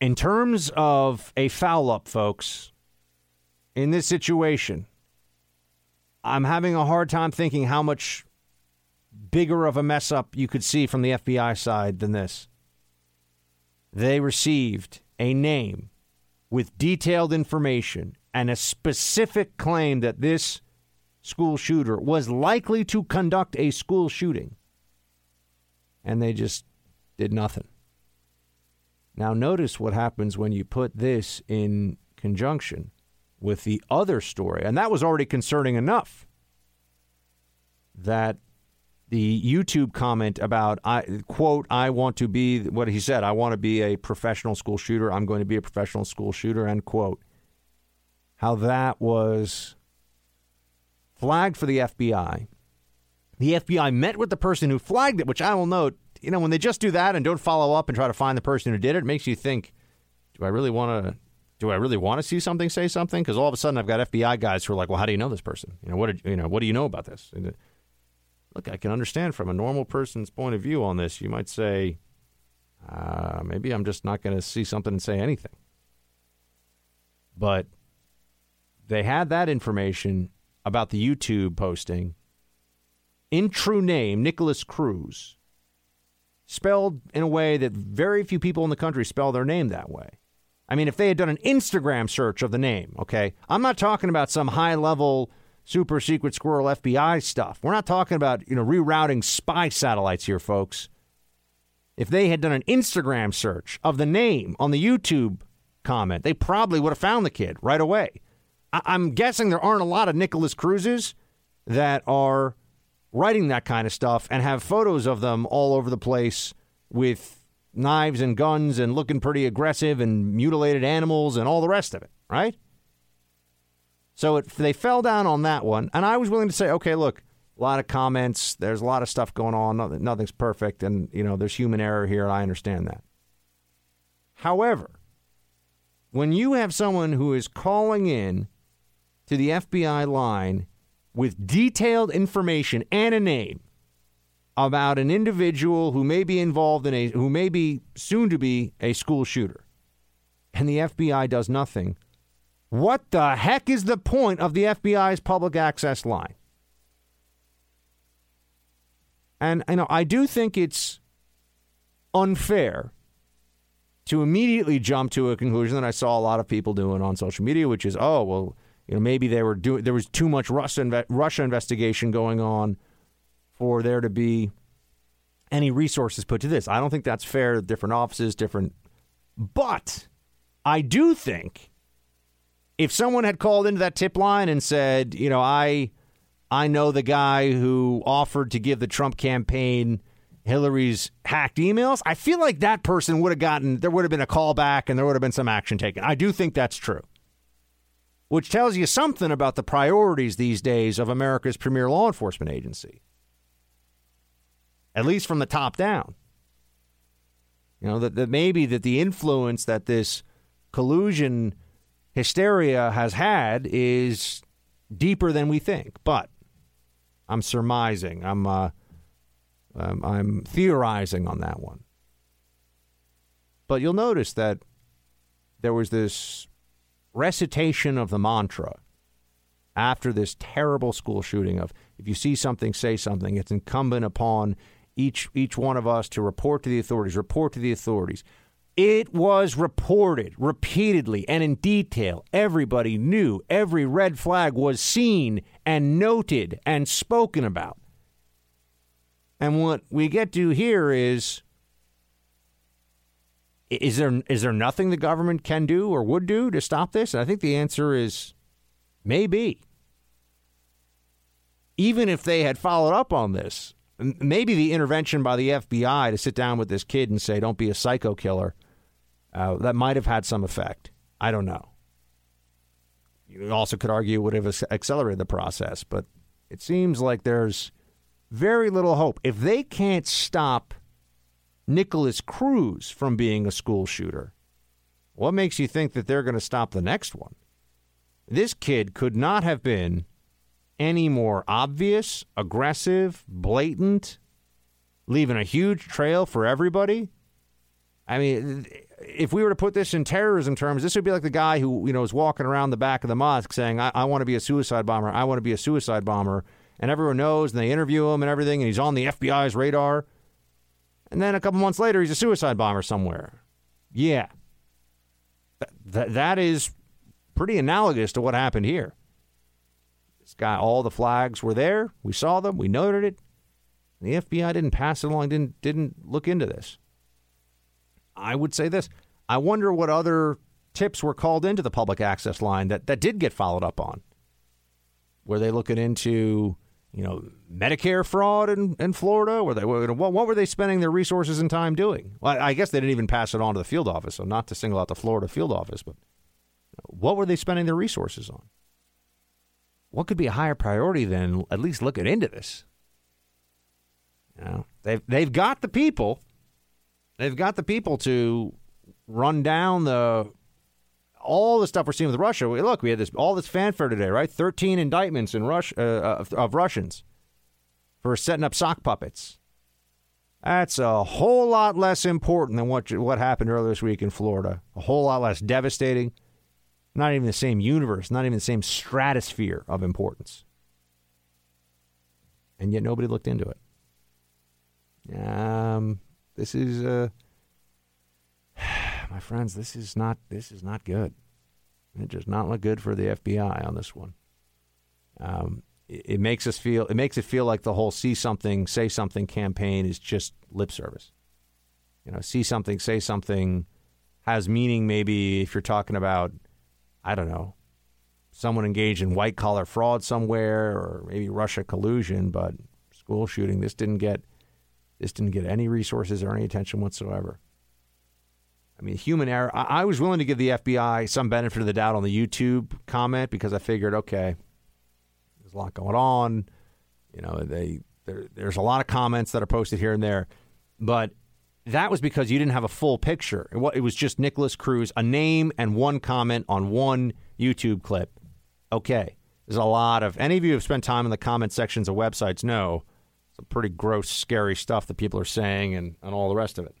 In terms of a foul-up, folks, in this situation, I'm having a hard time thinking how much bigger of a mess up you could see from the FBI side than this. They received a name with detailed information and a specific claim that this school shooter was likely to conduct a school shooting, and they just did nothing. Now notice what happens when you put this in conjunction with the other story, and that was already concerning enough, that the YouTube comment about, quote, "I want to be," what he said, "I want to be a professional school shooter. I'm going to be a professional school shooter," end quote. How that was flagged for the FBI. The FBI met with the person who flagged it, which I will note, you know, when they just do that and don't follow up and try to find the person who did it, it makes you think, do I really want to see something, say something? Because all of a sudden I've got FBI guys who are like, well, how do you know this person? You know, what do you know about this? Look, I can understand from a normal person's point of view on this. You might say, maybe I'm just not going to see something and say anything. But they had that information about the YouTube posting. In true name, Nikolas Cruz, spelled in a way that very few people in the country spell their name that way. I mean, if they had done an Instagram search of the name, okay? I'm not talking about some high-level super secret squirrel FBI stuff. We're not talking about, rerouting spy satellites here, folks. If they had done an Instagram search of the name on the YouTube comment, they probably would have found the kid right away. I'm guessing there aren't a lot of Nikolas Cruzes that are writing that kind of stuff and have photos of them all over the place with knives and guns and looking pretty aggressive and mutilated animals and all the rest of it, right? So they fell down on that one, and I was willing to say, okay, look, a lot of comments, there's a lot of stuff going on, nothing's perfect, and, there's human error here, and I understand that. However, when you have someone who is calling in to the FBI line with detailed information and a name about an individual who may be involved in who may be soon to be a school shooter, and the FBI does nothing, what the heck is the point of the FBI's public access line? And, I do think it's unfair to immediately jump to a conclusion that I saw a lot of people doing on social media, which is, maybe they were there was too much Russia investigation going on for there to be any resources put to this. I don't think that's fair. Different offices, different. But I do think, if someone had called into that tip line and said, I know the guy who offered to give the Trump campaign Hillary's hacked emails, I feel like that person would have there would have been a call back and there would have been some action taken. I do think that's true, which tells you something about the priorities these days of America's premier law enforcement agency, at least from the top down. That maybe that the influence that this collusion hysteria has had is deeper than we think, but I'm surmising, I'm theorizing on that one. But you'll notice that there was this recitation of the mantra after this terrible school shooting of, if you see something, say something. It's incumbent upon each one of us to report to the authorities, report to the authorities. It was reported repeatedly and in detail. Everybody knew. Every red flag was seen and noted and spoken about. And what we get to here is there nothing the government can do or would do to stop this? And I think the answer is maybe. Even if they had followed up on this, maybe the intervention by the FBI to sit down with this kid and say, don't be a psycho killer, that might have had some effect. I don't know. You also could argue it would have accelerated the process, but it seems like there's very little hope. If they can't stop Nikolas Cruz from being a school shooter, what makes you think that they're going to stop the next one? This kid could not have been any more obvious, aggressive, blatant, leaving a huge trail for everybody. I mean, if we were to put this in terrorism terms, this would be like the guy who, is walking around the back of the mosque saying, I want to be a suicide bomber. I want to be a suicide bomber. And everyone knows, and they interview him and everything, and he's on the FBI's radar. And then a couple months later, he's a suicide bomber somewhere. Yeah. That is pretty analogous to what happened here. This guy, all the flags were there. We saw them. We noted it. And the FBI didn't pass it along, didn't look into this. I would say this. I wonder what other tips were called into the public access line that did get followed up on. Were they looking into, Medicare fraud in Florida? What were they spending their resources and time doing? Well, I guess they didn't even pass it on to the field office, so not to single out the Florida field office, but what were they spending their resources on? What could be a higher priority than at least looking into this? They've got the people. They've got the people to run down all the stuff we're seeing with Russia. Look, we had all this fanfare today, right? 13 indictments in of Russians for setting up sock puppets. That's a whole lot less important than what happened earlier this week in Florida. A whole lot less devastating. Not even the same universe, not even the same stratosphere of importance. And yet nobody looked into it. This is, my friends, this is not good. It does not look good for the FBI on this one. It makes us feel, like the whole see something, say something campaign is just lip service. See something, say something has meaning maybe if you're talking about, I don't know, someone engaged in white-collar fraud somewhere or maybe Russia collusion, but school shooting, this didn't get any resources or any attention whatsoever. I mean, human error. I was willing to give the FBI some benefit of the doubt on the YouTube comment because I figured, okay, there's a lot going on. There's a lot of comments that are posted here and there, but that was because you didn't have a full picture. It was just Nikolas Cruz, a name and one comment on one YouTube clip. Okay. There's a lot of... Any of you who have spent time in the comment sections of websites know some pretty gross, scary stuff that people are saying and all the rest of it.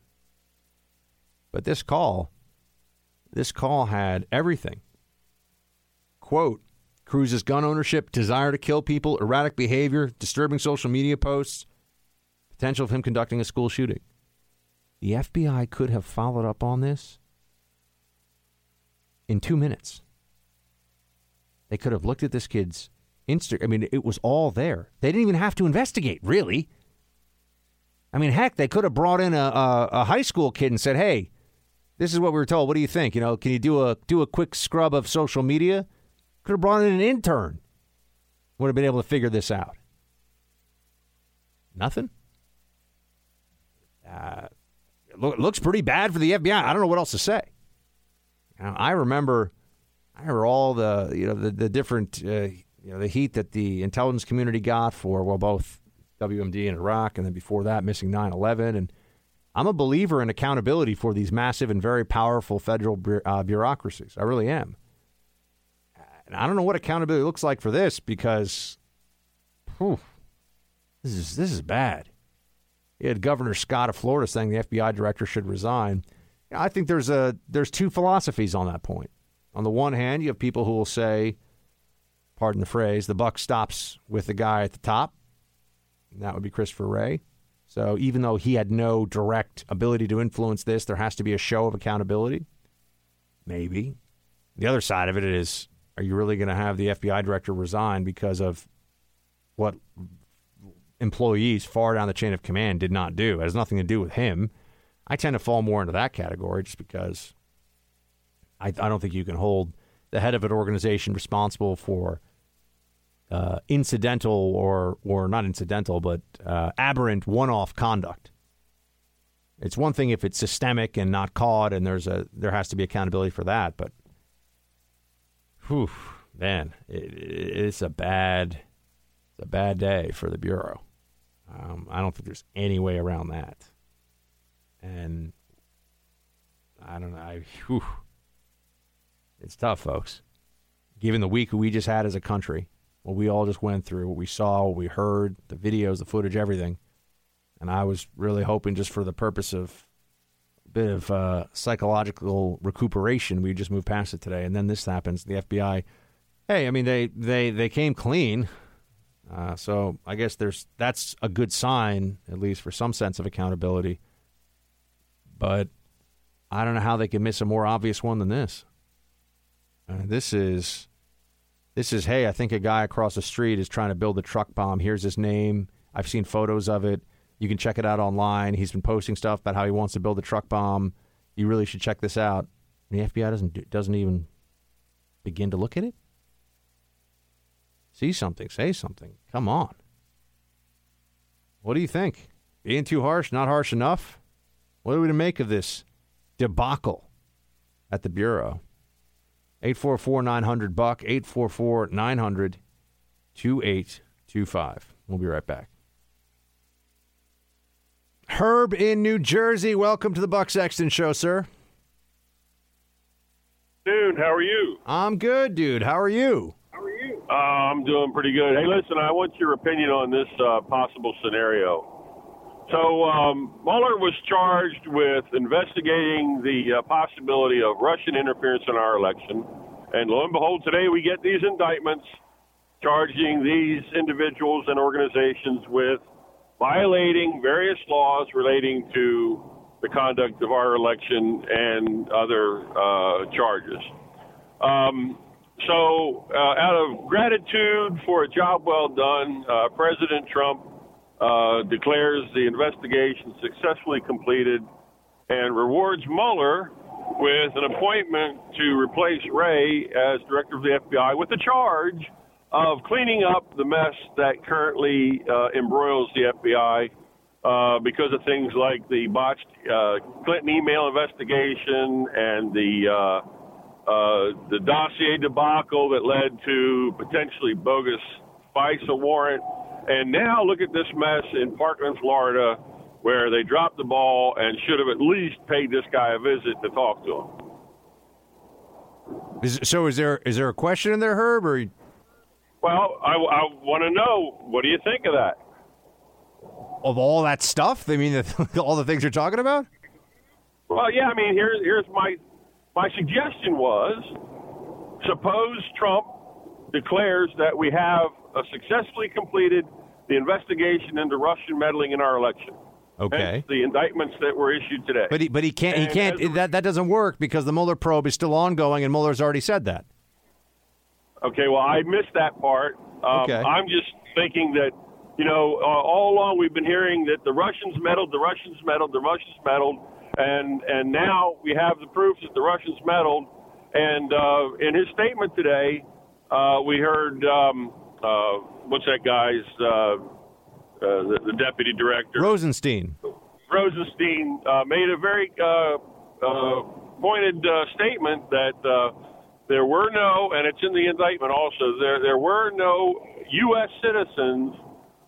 But this call had everything. Quote, Cruz's gun ownership, desire to kill people, erratic behavior, disturbing social media posts, potential of him conducting a school shooting. The FBI could have followed up on this in 2 minutes. They could have looked at this kid's Instagram. I mean, it was all there. They didn't even have to investigate, really. I mean, heck, they could have brought in a high school kid and said, hey, this is what we were told. What do you think? Can you do a quick scrub of social media? Could have brought in an intern. Would have been able to figure this out. Nothing? It looks pretty bad for the FBI. I don't know what else to say. I remember all the different the heat that the intelligence community got for both WMD and Iraq, and then before that missing 9/11. And I'm a believer in accountability for these massive and very powerful federal bureaucracies. I really am. And I don't know what accountability looks like for this because this is bad. You had Governor Scott of Florida saying the FBI director should resign. I think there's two philosophies on that point. On the one hand, you have people who will say, pardon the phrase, the buck stops with the guy at the top. And that would be Christopher Wray. So even though he had no direct ability to influence this, there has to be a show of accountability. Maybe. The other side of it is, are you really going to have the FBI director resign because of what employees far down the chain of command did not do? It has nothing to do with him. I tend to fall more into that category just because I don't think you can hold the head of an organization responsible for incidental or not incidental, but aberrant one-off conduct. It's one thing if it's systemic and not caught, and there has to be accountability for that. But, whew, man, it's a bad day for the Bureau. I don't think there's any way around that. And I don't know. It's tough, folks. Given the week we just had as a country, what we all just went through, what we saw, what we heard, the videos, the footage, everything. And I was really hoping just for the purpose of a bit of psychological recuperation, we just move past it today. And then this happens. The FBI, hey, I mean, they came clean. So I guess that's a good sign, at least for some sense of accountability. But I don't know how they could miss a more obvious one than this. This is, hey, I think a guy across the street is trying to build a truck bomb. Here's his name. I've seen photos of it. You can check it out online. He's been posting stuff about how he wants to build a truck bomb. You really should check this out. And the FBI doesn't even begin to look at it. See something, say something. Come on. What do you think? Being too harsh, not harsh enough? What are we to make of this debacle at the Bureau? 844-900-BUCK, 844-900-2825. We'll be right back. Herb in New Jersey, welcome to the Buck Sexton Show, sir. Dude, how are you? I'm good, dude. How are you? I'm doing pretty good. Hey, listen, I want your opinion on this possible scenario. So Mueller was charged with investigating the possibility of Russian interference in our election. And lo and behold, today we get these indictments charging these individuals and organizations with violating various laws relating to the conduct of our election and other charges. So out of gratitude for a job well done, President Trump declares the investigation successfully completed and rewards Mueller with an appointment to replace Wray as director of the FBI with the charge of cleaning up the mess that currently embroils the FBI because of things like the botched Clinton email investigation and the dossier debacle that led to potentially bogus FISA warrant. And now look at this mess in Parkland, Florida, where they dropped the ball and should have at least paid this guy a visit to talk to him. Is there a question in there, Herb? Or... Well, I want to know, what do you think of that? Of all that stuff? I mean, all the things you're talking about? Well, yeah, I mean, here's my suggestion was, suppose Trump declares that we have successfully completed the investigation into Russian meddling in our election. Okay. The indictments that were issued today. But he can't. And he can't. That doesn't work because the Mueller probe is still ongoing, and Mueller's already said that. Okay. Well, I missed that part. Okay. I'm just thinking that all along we've been hearing that the Russians meddled, and now we have the proof that the Russians meddled. And in his statement today, we heard. What's that guy's, the deputy director? Rosenstein made a very pointed statement that there were no, and it's in the indictment also, there were no U.S. citizens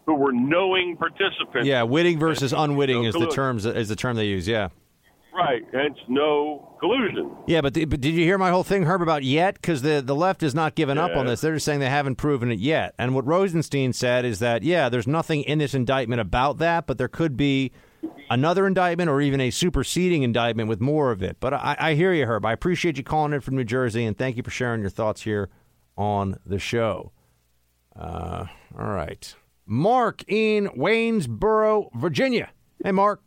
who were knowing participants. Yeah, witting versus unwitting is the term they use, yeah. Right, and it's no collusion. Yeah, but did you hear my whole thing, Herb, about yet? Because the left has not given up on this. They're just saying they haven't proven it yet. And what Rosenstein said is that, yeah, there's nothing in this indictment about that, but there could be another indictment or even a superseding indictment with more of it. But I hear you, Herb. I appreciate you calling in from New Jersey, and thank you for sharing your thoughts here on the show. All right. Mark in Waynesboro, Virginia. Hey, Mark.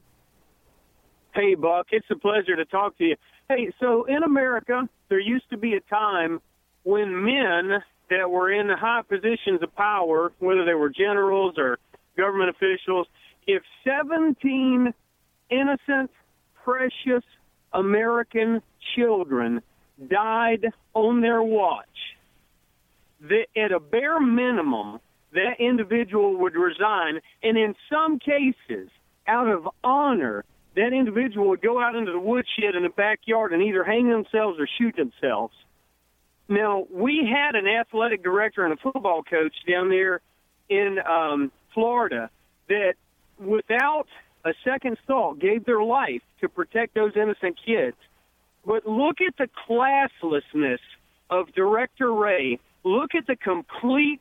Hey, Buck. It's a pleasure to talk to you. Hey, so in America, there used to be a time when men that were in high positions of power, whether they were generals or government officials, if 17 innocent, precious American children died on their watch, at a bare minimum, that individual would resign. And in some cases, out of honor, that individual would go out into the woodshed in the backyard and either hang themselves or shoot themselves. Now, we had an athletic director and a football coach down there in Florida that, without a second thought, gave their life to protect those innocent kids. But look at the classlessness of Director Wray. Look at the complete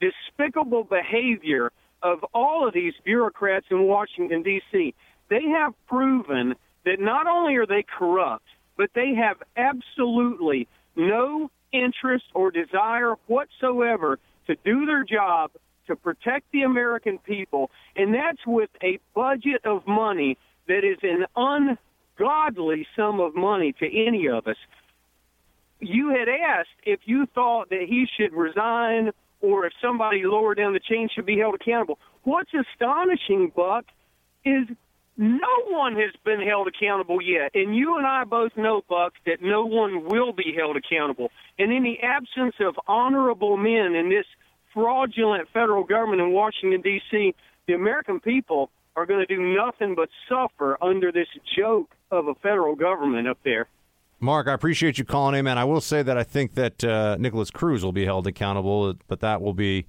despicable behavior of all of these bureaucrats in Washington, D.C. They have proven that not only are they corrupt, but they have absolutely no interest or desire whatsoever to do their job to protect the American people, and that's with a budget of money that is an ungodly sum of money to any of us. You had asked if you thought that he should resign or if somebody lower down the chain should be held accountable. What's astonishing, Buck, is no one has been held accountable yet. And you and I both know, Buck, that no one will be held accountable. And in the absence of honorable men in this fraudulent federal government in Washington, D.C., the American people are going to do nothing but suffer under this joke of a federal government up there. Mark, I appreciate you calling in, man. I will say that I think that Nikolas Cruz will be held accountable, but that will be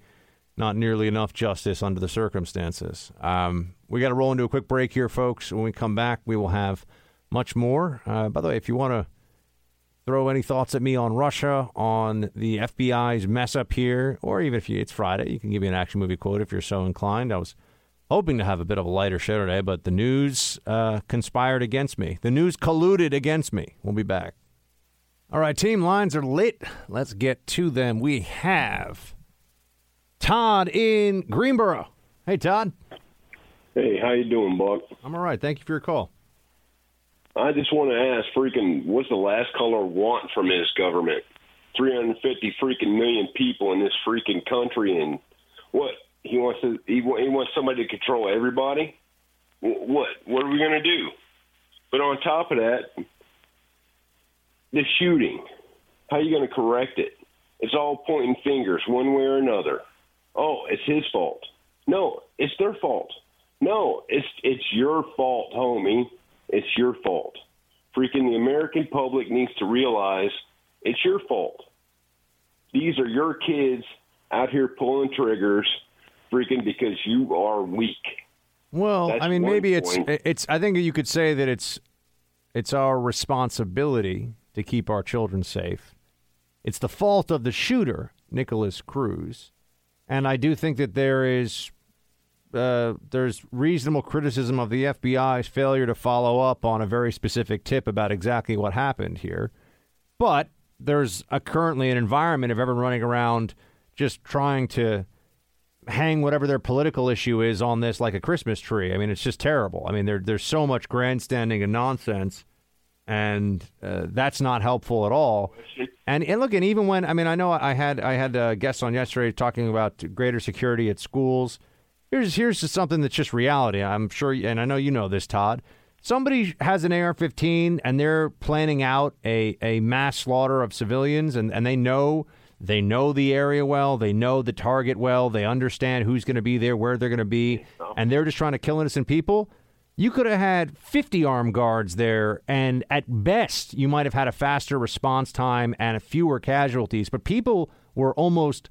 not nearly enough justice under the circumstances. We got to roll into a quick break here, folks. When we come back, we will have much more. By the way, if you want to throw any thoughts at me on Russia, on the FBI's mess up here, or even if it's Friday, you can give me an action movie quote if you're so inclined. I was hoping to have a bit of a lighter show today, but the news conspired against me. The news colluded against me. We'll be back. All right, team, lines are lit. Let's get to them. We have Todd in Greenboro. Hey, Todd. Hey, how you doing, Buck? I'm all right. Thank you for your call. I just want to ask, what's the last caller want from his government? 350 freaking million people in this freaking country, and what he wants to he wants somebody to control everybody. What are we going to do? But on top of that, the shooting. How are you going to correct it? It's all pointing fingers one way or another. Oh, it's his fault. No, it's their fault. No, it's your fault, homie. It's your fault. Freaking the American public needs to realize it's your fault. These are your kids out here pulling triggers freaking because you are weak. Well, that's maybe point. It's I think you could say that it's our responsibility to keep our children safe. It's the fault of the shooter, Nikolas Cruz. And I do think that there's reasonable criticism of the FBI's failure to follow up on a very specific tip about exactly what happened here. But there's currently an environment of everyone running around just trying to hang whatever their political issue is on this like a Christmas tree. I mean, it's just terrible. I mean, there's so much grandstanding and nonsense, and that's not helpful at all. And look, and even when, I know I had guests on yesterday talking about greater security at schools. Here's just something that's just reality. I'm sure, and I know you know this, Todd. Somebody has an AR-15 and they're planning out a mass slaughter of civilians, and they know the area well, they know the target well, they understand who's going to be there, where they're going to be, and they're just trying to kill innocent people. You could have had 50 armed guards there, and at best, you might have had a faster response time and fewer casualties. But people were almost...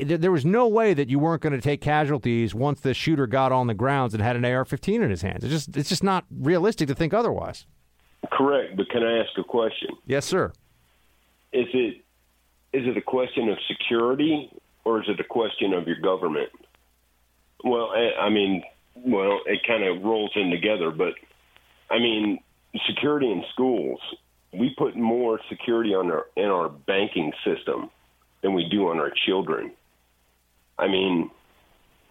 there was no way that you weren't going to take casualties once the shooter got on the grounds and had an AR-15 in his hands. It's just not realistic to think otherwise. Correct, but can I ask a question? Yes, sir. Is it a question of security, or is it a question of your government? Well, I mean, well, it kind of rolls in together. But, I mean, security in schools, we put more security on in our banking system than we do on our children. I mean,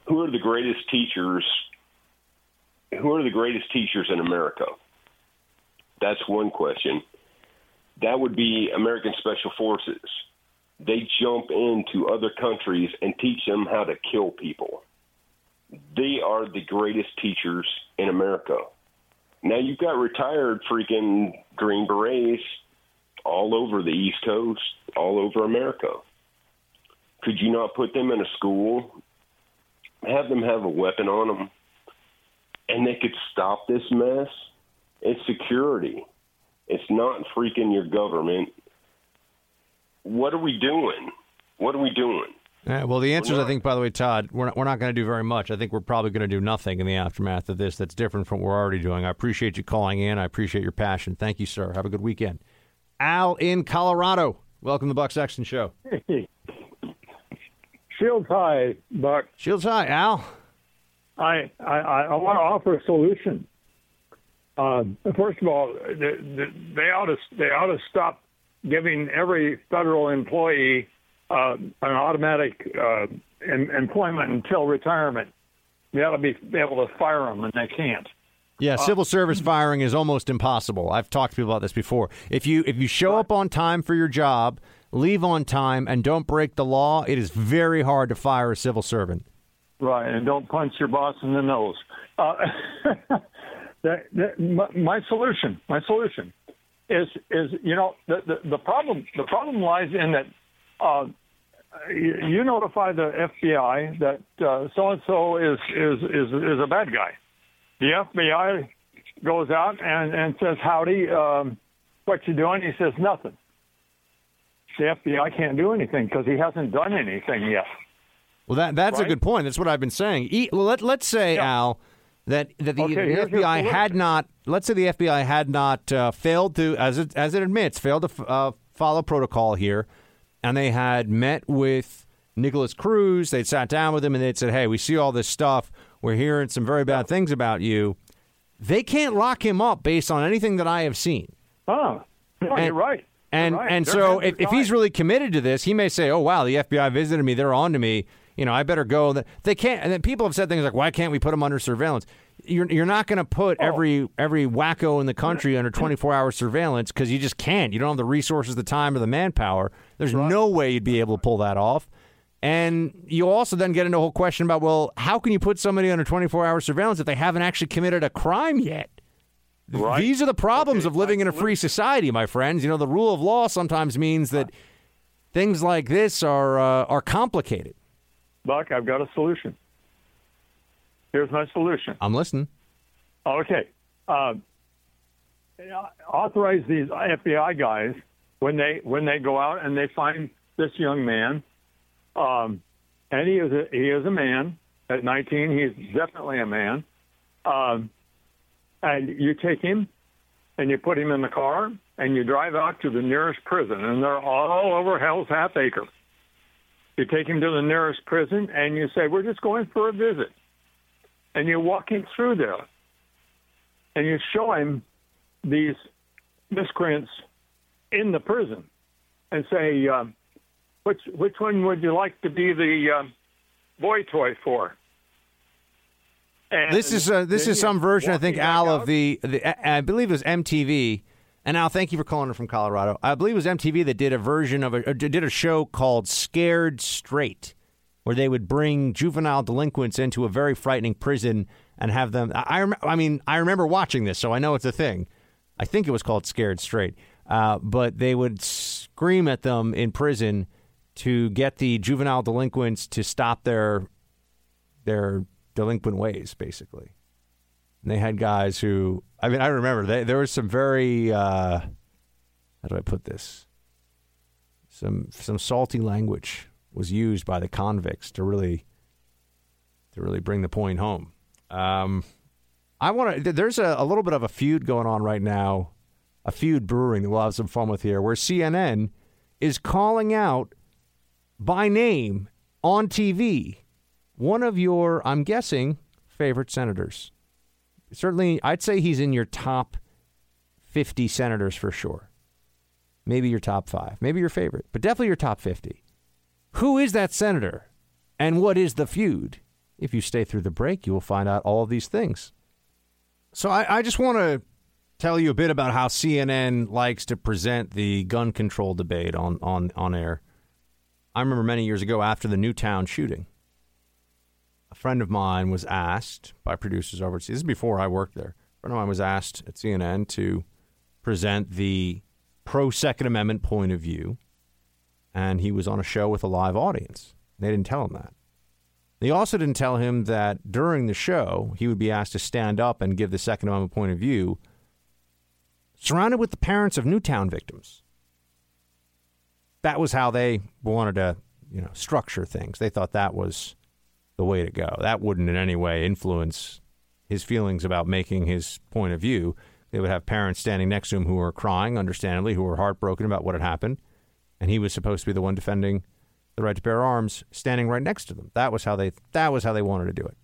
who are the greatest teachers? Who are the greatest teachers in America? That's one question. That would be American Special Forces. They jump into other countries and teach them how to kill people. They are the greatest teachers in America. Now you've got retired freaking Green Berets all over the East Coast, all over America. Could you not put them in a school, have them have a weapon on them, and they could stop this mess? It's security. It's not freaking your government. What are we doing? What are we doing? Well, the answer is, I think, by the way, Todd, we're not going to do very much. I think we're probably going to do nothing in the aftermath of this that's different from what we're already doing. I appreciate you calling in. I appreciate your passion. Thank you, sir. Have a good weekend. Al in Colorado. Welcome to the Buck Sexton Show. Hey. Shields high, Buck. Shields high, Al. I want to offer a solution. First of all, they ought to stop giving every federal employee an automatic employment until retirement. They ought to be able to fire them, and they can't. Yeah, civil service firing is almost impossible. I've talked to people about this before. If you show up on time for your job, leave on time, and don't break the law, it is very hard to fire a civil servant. Right, and don't punch your boss in the nose. My solution is the problem. The problem lies in that you notify the FBI that so and so is a bad guy. The FBI goes out and says, "Howdy, what you doing?" He says, "Nothing." The FBI can't do anything because he hasn't done anything yet. Well, that's right? A good point. That's what I've been saying. Let's say, yeah. Al, the FBI had not failed to, as it admits, failed to follow protocol here, and they had met with Nikolas Cruz. They'd sat down with him and they'd said, "Hey, we see all this stuff. We're hearing some very bad things about you." They can't lock him up based on anything that I have seen. Oh, no, you're right. And so if he's really committed to this, he may say, "Oh wow, the FBI visited me. They're on to me. I better go." They can't. And then people have said things like, "Why can't we put them under surveillance?" You're not going to put every wacko in the country under 24-hour surveillance because you just can't. You don't have the resources, the time, or the manpower. There's no way you'd be able to pull that off. And you also then get into a whole question about, well, how can you put somebody under 24-hour surveillance if they haven't actually committed a crime yet? Right. These are the problems of living in a free society, my friends. The rule of law sometimes means that things like this are complicated. Buck, I've got a solution. Here's my solution. I'm listening. Okay. Authorize these FBI guys when they go out and they find this young man, and he is a man at 19. He's definitely a man. And you take him and you put him in the car and you drive out to the nearest prison, and they're all over Hell's Half Acre. You take him to the nearest prison, and you say, "We're just going for a visit." And you walk him through there, and you show him these miscreants in the prison and say, which one would you like to be the boy toy for? And this is some version, I think, Al, of the I believe it was MTV. And Al, thank you for calling her from Colorado. I believe it was MTV that did a version of did a show called Scared Straight, where they would bring juvenile delinquents into a very frightening prison and have them. I remember watching this, so I know it's a thing. I think it was called Scared Straight, but they would scream at them in prison to get the juvenile delinquents to stop their delinquent ways, basically. And they had guys who, I remember there was some very, how do I put this? Some salty language was used by the convicts to really bring the point home. There's a little bit of a feud going on right now, a feud brewing that we'll have some fun with here, where CNN is calling out by name on TV one of your, I'm guessing, favorite senators. Certainly, I'd say he's in your top 50 senators for sure. Maybe your top 5, maybe your favorite, but definitely your top 50. Who is that senator? And what is the feud? If you stay through the break, you will find out all of these things. So I just want to tell you a bit about how CNN likes to present the gun control debate on air. I remember many years ago after the Newtown shooting, a friend of mine was asked by producers over at CNN. This is before I worked there. A friend of mine was asked at CNN to present the pro-Second Amendment point of view, and he was on a show with a live audience. They didn't tell him that. They also didn't tell him that during the show, he would be asked to stand up and give the Second Amendment point of view, surrounded with the parents of Newtown victims. That was how they wanted to, you know, structure things. They thought that was the way to go. That wouldn't in any way influence his feelings about making his point of view. They would have parents standing next to him who were crying, understandably, who were heartbroken about what had happened. And he was supposed to be the one defending the right to bear arms, standing right next to them. That was how they wanted to do it.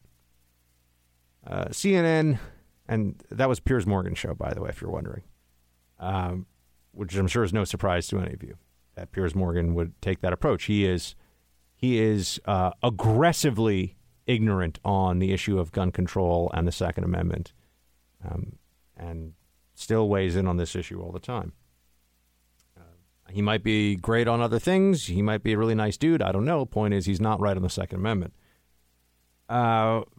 CNN, and that was Piers Morgan's show, by the way, if you're wondering, which I'm sure is no surprise to any of you, that Piers Morgan would take that approach. He is aggressively ignorant on the issue of gun control and the Second Amendment, and still weighs in on this issue all the time. He might be great on other things. He might be a really nice dude. I don't know. Point is, he's not right on the Second Amendment. But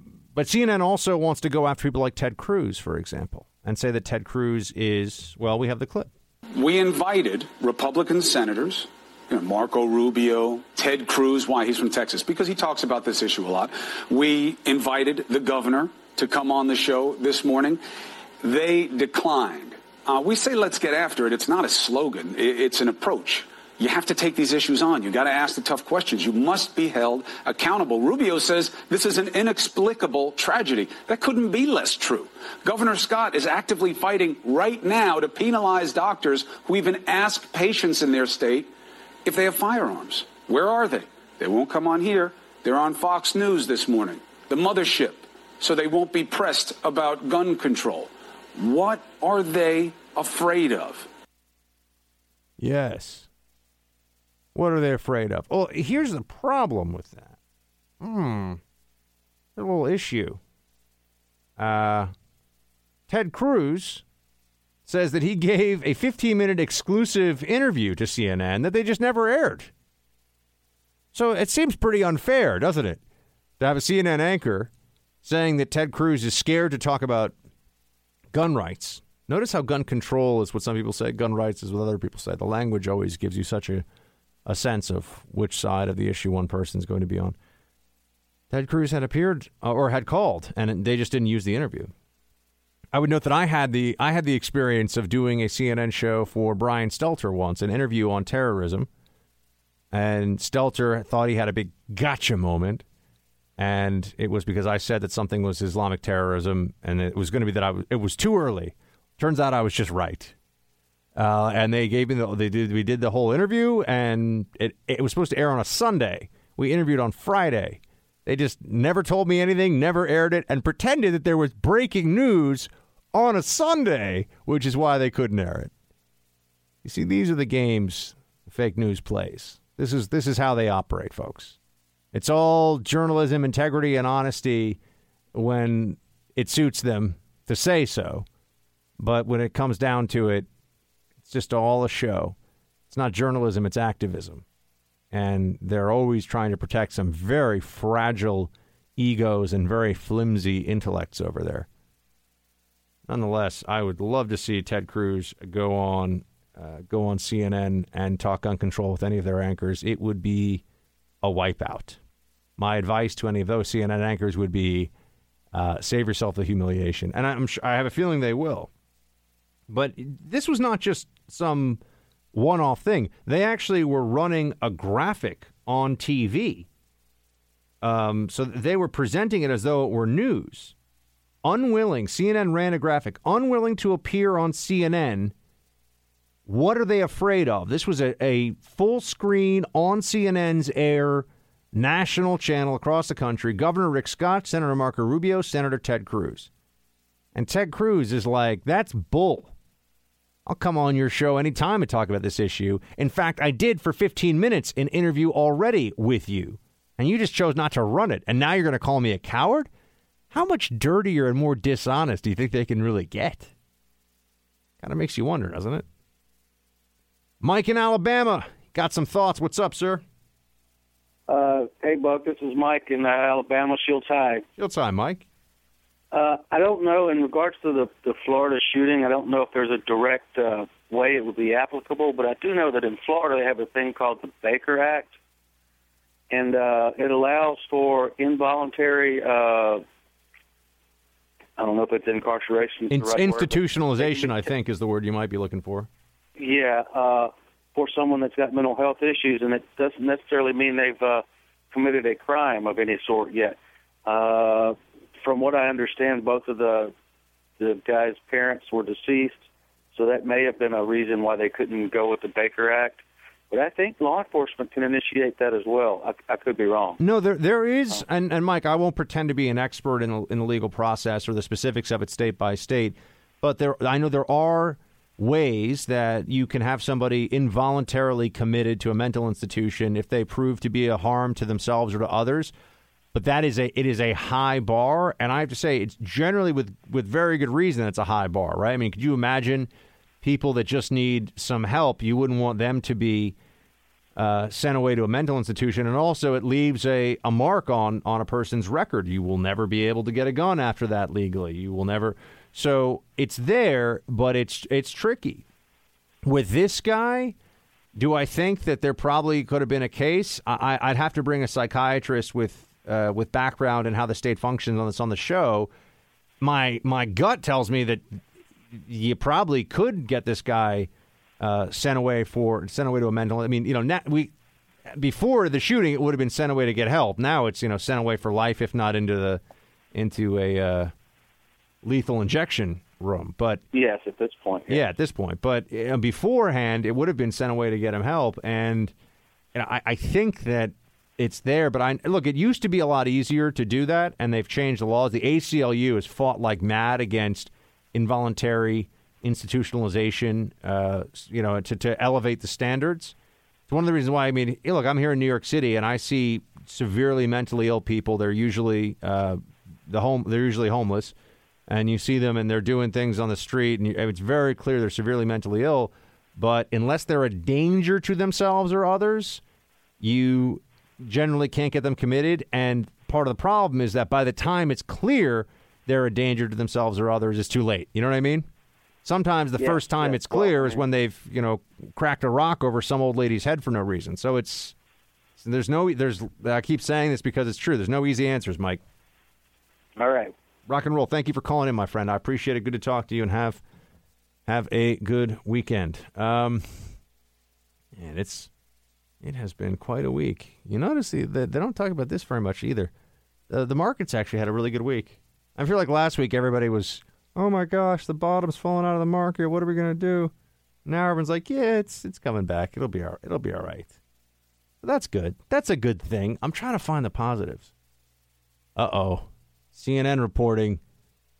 CNN also wants to go after people like Ted Cruz, for example, and say that Ted Cruz is, well, we have the clip. We invited Republican senators, Marco Rubio, Ted Cruz. Why? He's from Texas, because he talks about this issue a lot. We invited the governor to come on the show this morning. They declined. We say, let's get after it. It's not a slogan. It's an approach. You have to take these issues on. You got to ask the tough questions. You must be held accountable. Rubio says this is an inexplicable tragedy. That couldn't be less true. Governor Scott is actively fighting right now to penalize doctors who even ask patients in their state if they have firearms. Where are they? They won't come on here. They're on Fox News this morning, the mothership, so they won't be pressed about gun control. What are they afraid of? Yes. What are they afraid of? Well, here's the problem with that. A little issue. Ted Cruz says that he gave a 15-minute exclusive interview to CNN that they just never aired. So it seems pretty unfair, doesn't it, to have a CNN anchor saying that Ted Cruz is scared to talk about gun rights. Notice how gun control is what some people say, gun rights is what other people say. The language always gives you such a sense of which side of the issue one person's going to be on. Ted Cruz had appeared or had called, and they just didn't use the interview. I would note that I had the experience of doing a CNN show for Brian Stelter once, an interview on terrorism, and Stelter thought he had a big gotcha moment. And it was because I said that something was Islamic terrorism, and it was going to be that it was too early. Turns out I was just right. And they gave me we did the whole interview, and it was supposed to air on a Sunday. We interviewed on Friday. They just never told me anything, never aired it, and pretended that there was breaking news on a Sunday, which is why they couldn't air it. You see, these are the games fake news plays. This is how they operate, folks. It's all journalism, integrity, and honesty when it suits them to say so. But when it comes down to it, it's just all a show. It's not journalism, it's activism. And they're always trying to protect some very fragile egos and very flimsy intellects over there. Nonetheless, I would love to see Ted Cruz go on CNN and talk gun control with any of their anchors. It would be a wipeout. My advice to any of those CNN anchors would be save yourself the humiliation. And I have a feeling they will. But this was not just some one-off thing. They actually were running a graphic on TV. So they were presenting it as though it were news. CNN ran a graphic, unwilling to appear on CNN. What are they afraid of? This was a full screen on CNN's air national channel across the country, Governor Rick Scott, Senator Marco Rubio, Senator Ted Cruz. And Ted Cruz is like, that's bull. I'll come on your show anytime and talk about this issue. In fact, I did for 15 minutes an interview already with you, and you just chose not to run it. And now you're going to call me a coward? How much dirtier and more dishonest do you think they can really get? Kind of makes you wonder, doesn't it? Mike in Alabama, got some thoughts. What's up, sir? Hey, Buck, this is Mike in Alabama. Shields high. Shields high, Mike. I don't know, in regards to the Florida shooting, I don't know if there's a direct way it would be applicable, but I do know that in Florida they have a thing called the Baker Act, and it allows for involuntary, I don't know if it's incarceration. Institutionalization, I think, is the word you might be looking for. Yeah, for someone that's got mental health issues, and it doesn't necessarily mean they've committed a crime of any sort yet. From what I understand, both of the guy's parents were deceased, so that may have been a reason why they couldn't go with the Baker Act. But I think law enforcement can initiate that as well. I could be wrong. No, there is, and Mike, I won't pretend to be an expert in the legal process or the specifics of it state by state, but I know there are ways that you can have somebody involuntarily committed to a mental institution if they prove to be a harm to themselves or to others. But it is a high bar, and I have to say it's generally with very good reason it's a high bar, right? I mean, could you imagine people that just need some help? You wouldn't want them to be sent away to a mental institution, and also it leaves a mark on a person's record. You will never be able to get a gun after that legally. You will never. So it's there, but it's tricky. With this guy, do I think that there probably could have been a case? I'd have to bring a psychiatrist with background and how the state functions on this on the show. My gut tells me that you probably could get this guy sent away to a mental. I mean, before the shooting, it would have been sent away to get help. Now it's sent away for life, if not into a lethal injection room. But yes, at this point. Yeah, at this point. But beforehand, it would have been sent away to get him help, and I think that. It's there, but it used to be a lot easier to do that, and they've changed the laws. The ACLU has fought like mad against involuntary institutionalization, to elevate the standards. It's one of the reasons why, I mean, look, I'm here in New York City, and I see severely mentally ill people. They're usually they're usually homeless, and you see them, and they're doing things on the street, and it's very clear they're severely mentally ill. But unless they're a danger to themselves or others, you generally can't get them committed, and part of the problem is that by the time it's clear they're a danger to themselves or others, it's too late. You know what I mean? Sometimes the first time it's clear is when they've, cracked a rock over some old lady's head for no reason. So I keep saying this because it's true. There's no easy answers, Mike. All right. Rock and roll. Thank you for calling in, my friend. I appreciate it. Good to talk to you, and have a good weekend. And It has been quite a week. You notice they don't talk about this very much either. The markets actually had a really good week. I feel like last week everybody was, oh my gosh, the bottom's falling out of the market. What are we gonna do? Now everyone's like, yeah, it's coming back. It'll be all right. But that's good. That's a good thing. I'm trying to find the positives. CNN reporting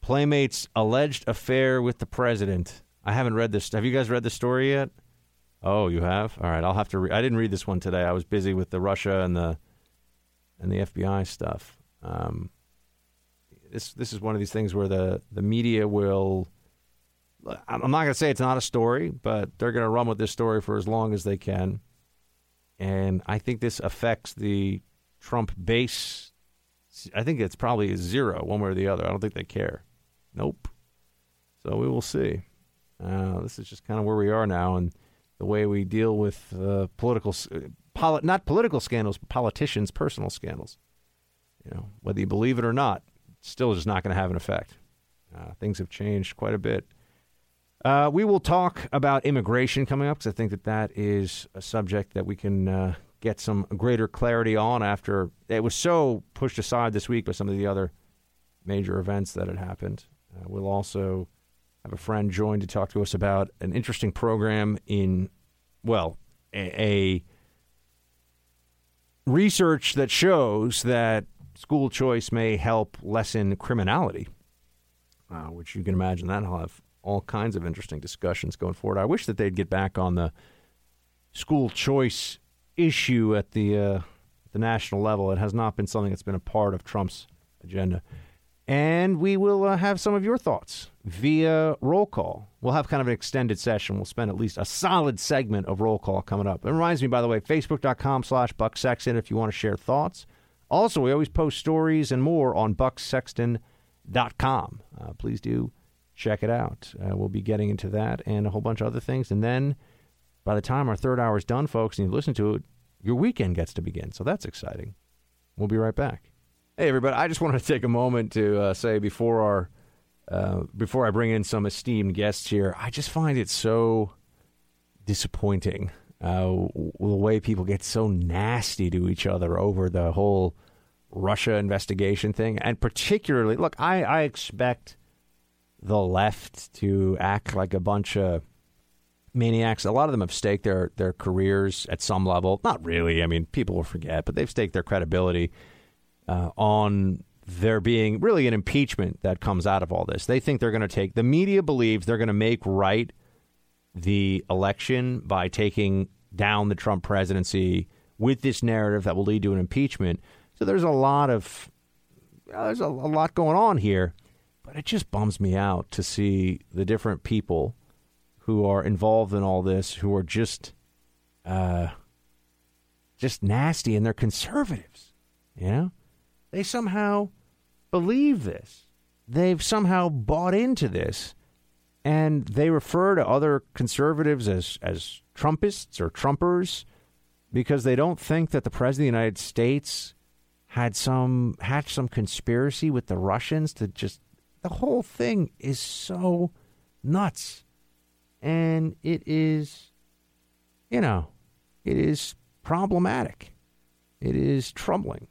Playmate's alleged affair with the president. I haven't read this. Have you guys read the story yet? Oh, you have? All right, I'll have to I didn't read this one today. I was busy with the Russia and the FBI stuff. This is one of these things where the media will... I'm not going to say it's not a story, but they're going to run with this story for as long as they can. And I think this affects the Trump base. I think it's probably zero, one way or the other. I don't think they care. Nope. So we will see. This is just kind of where we are now, and the way we deal with not political scandals, but politicians' personal scandals. Whether you believe it or not, it's still just not going to have an effect. Things have changed quite a bit. We will talk about immigration coming up, because I think that is a subject that we can get some greater clarity on after it was so pushed aside this week by some of the other major events that had happened. We'll also... I have a friend joined to talk to us about an interesting program in, well, a research that shows that school choice may help lessen criminality, which you can imagine that'll have all kinds of interesting discussions going forward. I wish that they'd get back on the school choice issue at the national level. It has not been something that's been a part of Trump's agenda. And we will have some of your thoughts via roll call. We'll have kind of an extended session. We'll spend at least a solid segment of roll call coming up. It reminds me, by the way, facebook.com/BuckSexton if you want to share thoughts. Also, we always post stories and more on bucksexton.com. Please do check it out. We'll be getting into that and a whole bunch of other things. And then by the time our third hour is done, folks, and you listen to it, your weekend gets to begin. So that's exciting. We'll be right back. Hey, everybody, I just wanted to take a moment to say before I bring in some esteemed guests here, I just find it so disappointing the way people get so nasty to each other over the whole Russia investigation thing. And particularly, look, I expect the left to act like a bunch of maniacs. A lot of them have staked their careers at some level. Not really. I mean, people will forget, but they've staked their credibility on there being really an impeachment that comes out of all this. They think they're going to take, the media believes they're going to make right the election by taking down the Trump presidency with this narrative that will lead to an impeachment. So there's a lot going on here, but it just bums me out to see the different people who are involved in all this, who are just nasty, and they're conservatives, you know? They somehow believe this. They've somehow bought into this, and they refer to other conservatives as Trumpists or Trumpers because they don't think that the president of the United States hatched some conspiracy with the Russians to just... The whole thing is so nuts, and it is, you know, it is problematic. It is troubling.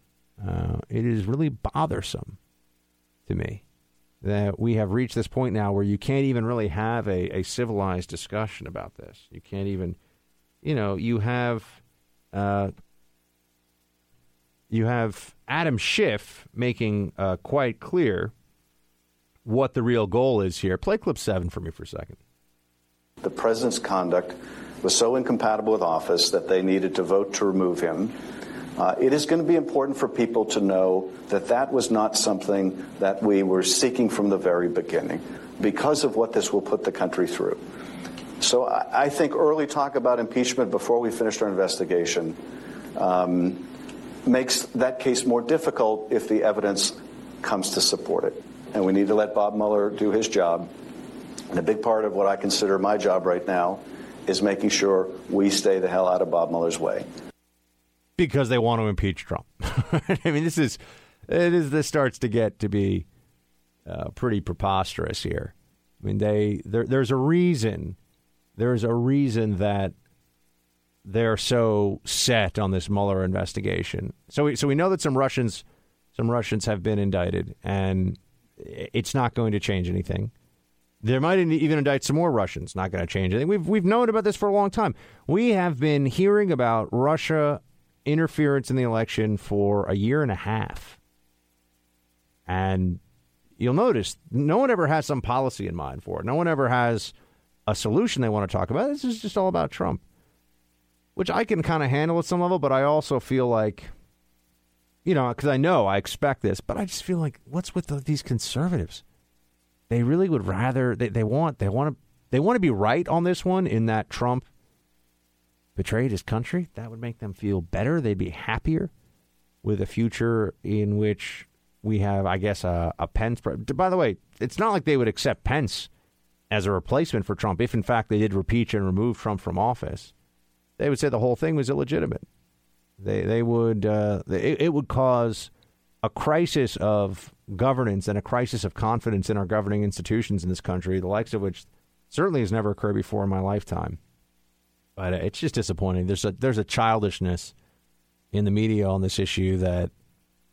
It is really bothersome to me that we have reached this point now where you can't even really have a civilized discussion about this. You can't even, you know, you have Adam Schiff making quite clear what the real goal is here. Play clip 7 for me for a second. The president's conduct was so incompatible with office that they needed to vote to remove him. It is going to be important for people to know that that was not something that we were seeking from the very beginning because of what this will put the country through. So I think early talk about impeachment before we finished our investigation makes that case more difficult if the evidence comes to support it. And we need to let Bob Mueller do his job. And a big part of what I consider my job right now is making sure we stay the hell out of Bob Mueller's way. Because they want to impeach Trump. I mean, this starts to get to be pretty preposterous here. I mean, there's a reason that they're so set on this Mueller investigation. So we know that some Russians have been indicted, and it's not going to change anything. They might even indict some more Russians. Not going to change anything. We've known about this for a long time. We have been hearing about Russia interference in the election for a year and a half. And you'll notice no one ever has some policy in mind for it. No one ever has a solution they want to talk about. This is just all about Trump, which I can kind of handle at some level, but I also feel like, you know, because I know I expect this, but I just feel like what's with these conservatives? They really would rather, they want to be right on this one in that Trump betrayed his country. That would make them feel better. They'd be happier with a future in which we have, I guess, a Pence. By the way, it's not like they would accept Pence as a replacement for Trump. If, in fact, they did impeach and remove Trump from office, they would say the whole thing was illegitimate. It would cause a crisis of governance and a crisis of confidence in our governing institutions in this country, the likes of which certainly has never occurred before in my lifetime. But it's just disappointing. There's a childishness in the media on this issue that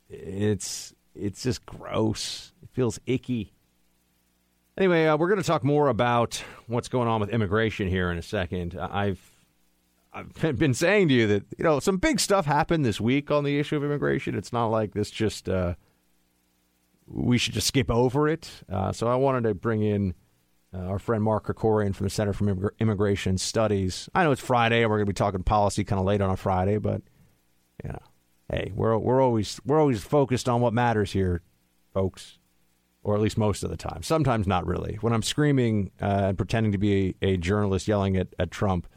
it's just gross. It feels icky. Anyway, we're going to talk more about what's going on with immigration here in a second. I've I've been saying to you that, you know, some big stuff happened this week on the issue of immigration. It's not like this just we should just skip over it. So I wanted to bring in our friend Mark Krikorian from the Center for Immigration Studies. I know it's Friday. We're going to be talking policy kind of late on a Friday, but, you know, hey, we're always focused on what matters here, folks, or at least most of the time. Sometimes not really. When I'm screaming and pretending to be a journalist yelling at Trump,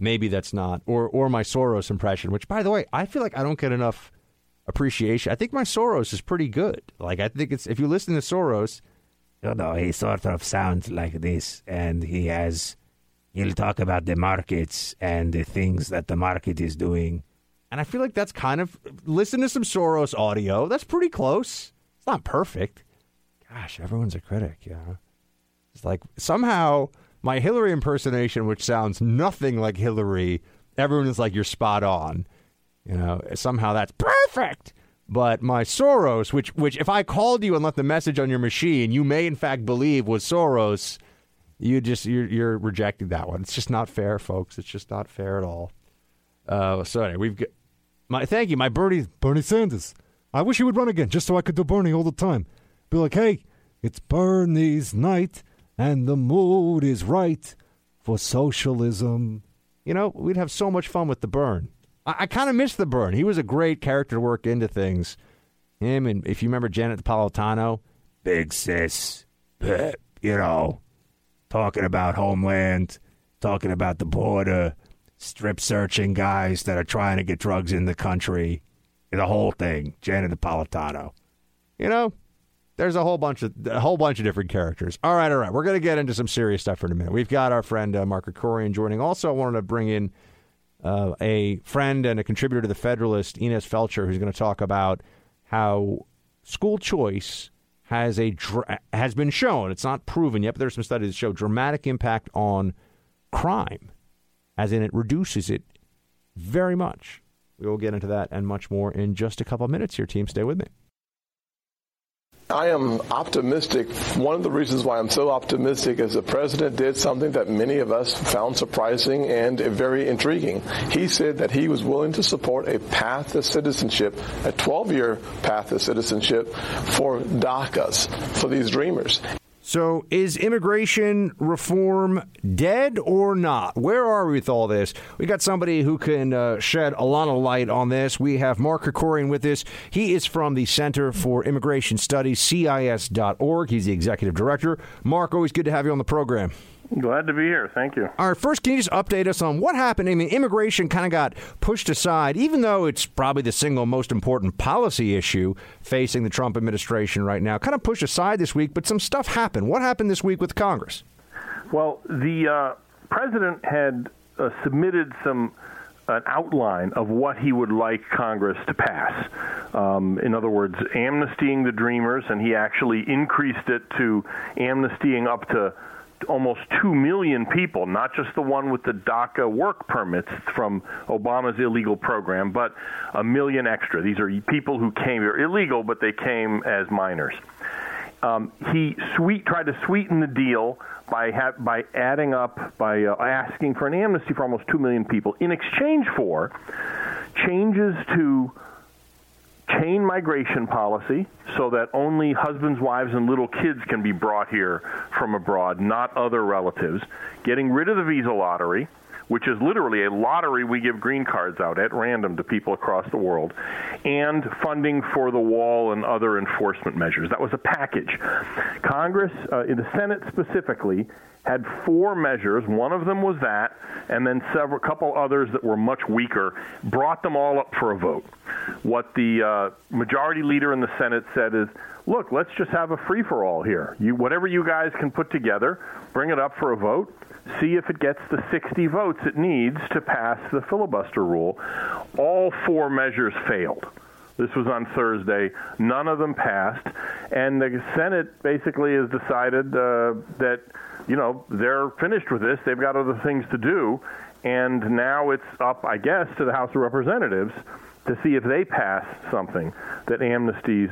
maybe that's not. Or my Soros impression, which, by the way, I feel like I don't get enough appreciation. I think my Soros is pretty good. Like, I think it's, if you listen to Soros, you know, he sort of sounds like this, and he'll talk about the markets and the things that the market is doing. And I feel like that's kind of, listen to some Soros audio. That's pretty close. It's not perfect. Gosh, everyone's a critic, you know. It's like somehow my Hillary impersonation, which sounds nothing like Hillary, everyone is like, you're spot on. You know, somehow that's perfect. But my Soros, which if I called you and left the message on your machine, you may in fact believe was Soros, you're rejecting that one. It's just not fair, folks. It's just not fair at all. So anyway, we've got my thank you, my Bernie Sanders. I wish he would run again, just so I could do Bernie all the time. Be like, hey, it's Bernie's night, and the mood is right for socialism. You know, we'd have so much fun with the Bern. I kind of miss the Bern. He was a great character to work into things. Him and, if you remember, Janet Napolitano, big sis, you know, talking about Homeland, talking about the border, strip searching guys that are trying to get drugs in the country, the whole thing. Janet Napolitano, you know, there's a whole bunch of different characters. All right. We're gonna get into some serious stuff in a minute. We've got our friend Mark Krikorian joining. Also, I wanted to bring in a friend and a contributor to The Federalist, Inez Feltscher, who's going to talk about how school choice has has been shown. It's not proven yet, but there's some studies that show dramatic impact on crime, as in it reduces it very much. We will get into that and much more in just a couple of minutes here, team. Stay with me. I am optimistic. One of the reasons why I'm so optimistic is the president did something that many of us found surprising and very intriguing. He said that he was willing to support a path to citizenship, a 12-year path to citizenship for DACAs, for these dreamers. So is immigration reform dead or not? Where are we with all this? We got somebody who can shed a lot of light on this. We have Mark Krikorian with us. He is from the Center for Immigration Studies, CIS.org. He's the executive director. Mark, always good to have you on the program. Glad to be here. Thank you. All right. First, can you just update us on what happened? I mean, immigration kind of got pushed aside, even though it's probably the single most important policy issue facing the Trump administration right now. Kind of pushed aside this week, but some stuff happened. What happened this week with Congress? Well, the president had submitted an outline of what he would like Congress to pass. In other words, amnestying the Dreamers, and he actually increased it to amnestying up to almost 2 million people, not just the one with the DACA work permits from Obama's illegal program, but 1 million extra. These are people who came, they're illegal, but they came as minors. He tried to sweeten the deal by asking for an amnesty for almost 2 million people in exchange for changes to chain migration policy so that only husbands, wives, and little kids can be brought here from abroad, not other relatives. Getting rid of the visa lottery, which is literally a lottery we give green cards out at random to people across the world, and funding for the wall and other enforcement measures. That was a package. Congress, in the Senate specifically, had four measures. One of them was that, and then couple others that were much weaker, brought them all up for a vote. What the majority leader in the Senate said is, look, let's just have a free-for-all here. Whatever you guys can put together, bring it up for a vote, see if it gets the 60 votes it needs to pass the filibuster rule. All four measures failed. This was on Thursday. None of them passed. And the Senate basically has decided that, you know, they're finished with this. They've got other things to do. And now it's up, I guess, to the House of Representatives to see if they pass something that amnesties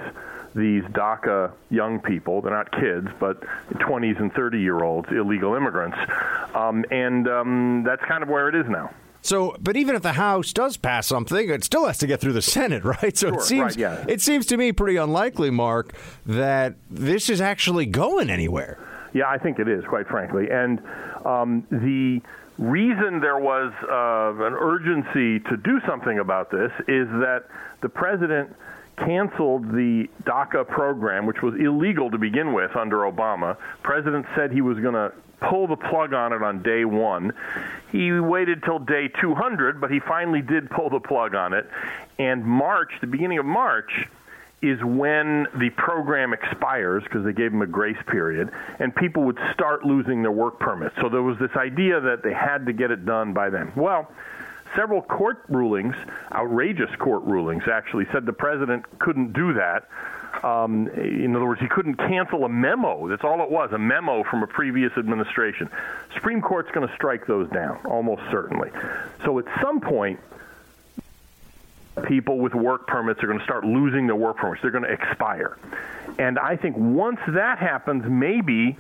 these DACA young people. They're not kids, but 20s and 30-year-olds, illegal immigrants. That's kind of where it is now. So, but even if the House does pass something, it still has to get through the Senate, right? So it seems to me pretty unlikely, Mark, that this is actually going anywhere. Yeah, I think it is, quite frankly. And the reason there was an urgency to do something about this is that the president canceled the DACA program, which was illegal to begin with under Obama. President said he was going to pull the plug on it on day one. He waited till day 200, but he finally did pull the plug on it. And March, the beginning of March, is when the program expires, because they gave them a grace period, and people would start losing their work permits. So there was this idea that they had to get it done by then. Well, several court rulings, outrageous court rulings, actually said the president couldn't do that. In other words, he couldn't cancel a memo. That's all it was, a memo from a previous administration. Supreme Court's going to strike those down, almost certainly. So at some point, people with work permits are going to start losing their work permits. They're going to expire. And I think once that happens, maybe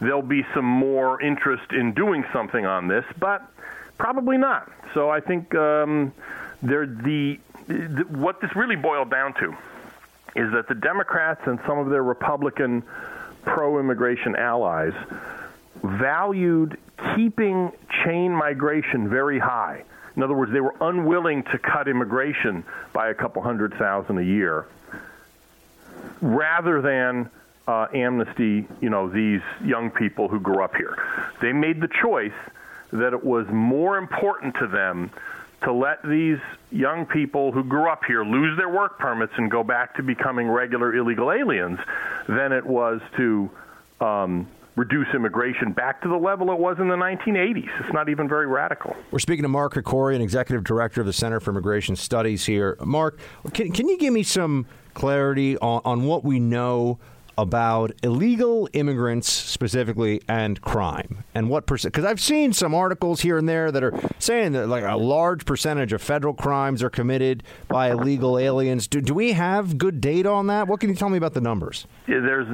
there'll be some more interest in doing something on this, but probably not. So I think what this really boiled down to is that the Democrats and some of their Republican pro-immigration allies valued keeping chain migration very high. In other words, they were unwilling to cut immigration by a couple 100,000 a year rather than amnesty, these young people who grew up here. They made the choice that it was more important to them to let these young people who grew up here lose their work permits and go back to becoming regular illegal aliens than it was to reduce immigration back to the level it was in the 1980s. It's not even very radical. We're speaking to Mark Krikorian, Executive Director of the Center for Immigration Studies here. Mark, can you give me some clarity on what we know about illegal immigrants specifically and crime and what percent? Because I've seen some articles here and there that are saying that like a large percentage of federal crimes are committed by illegal aliens. Do we have good data on that? What can you tell me about the numbers? There's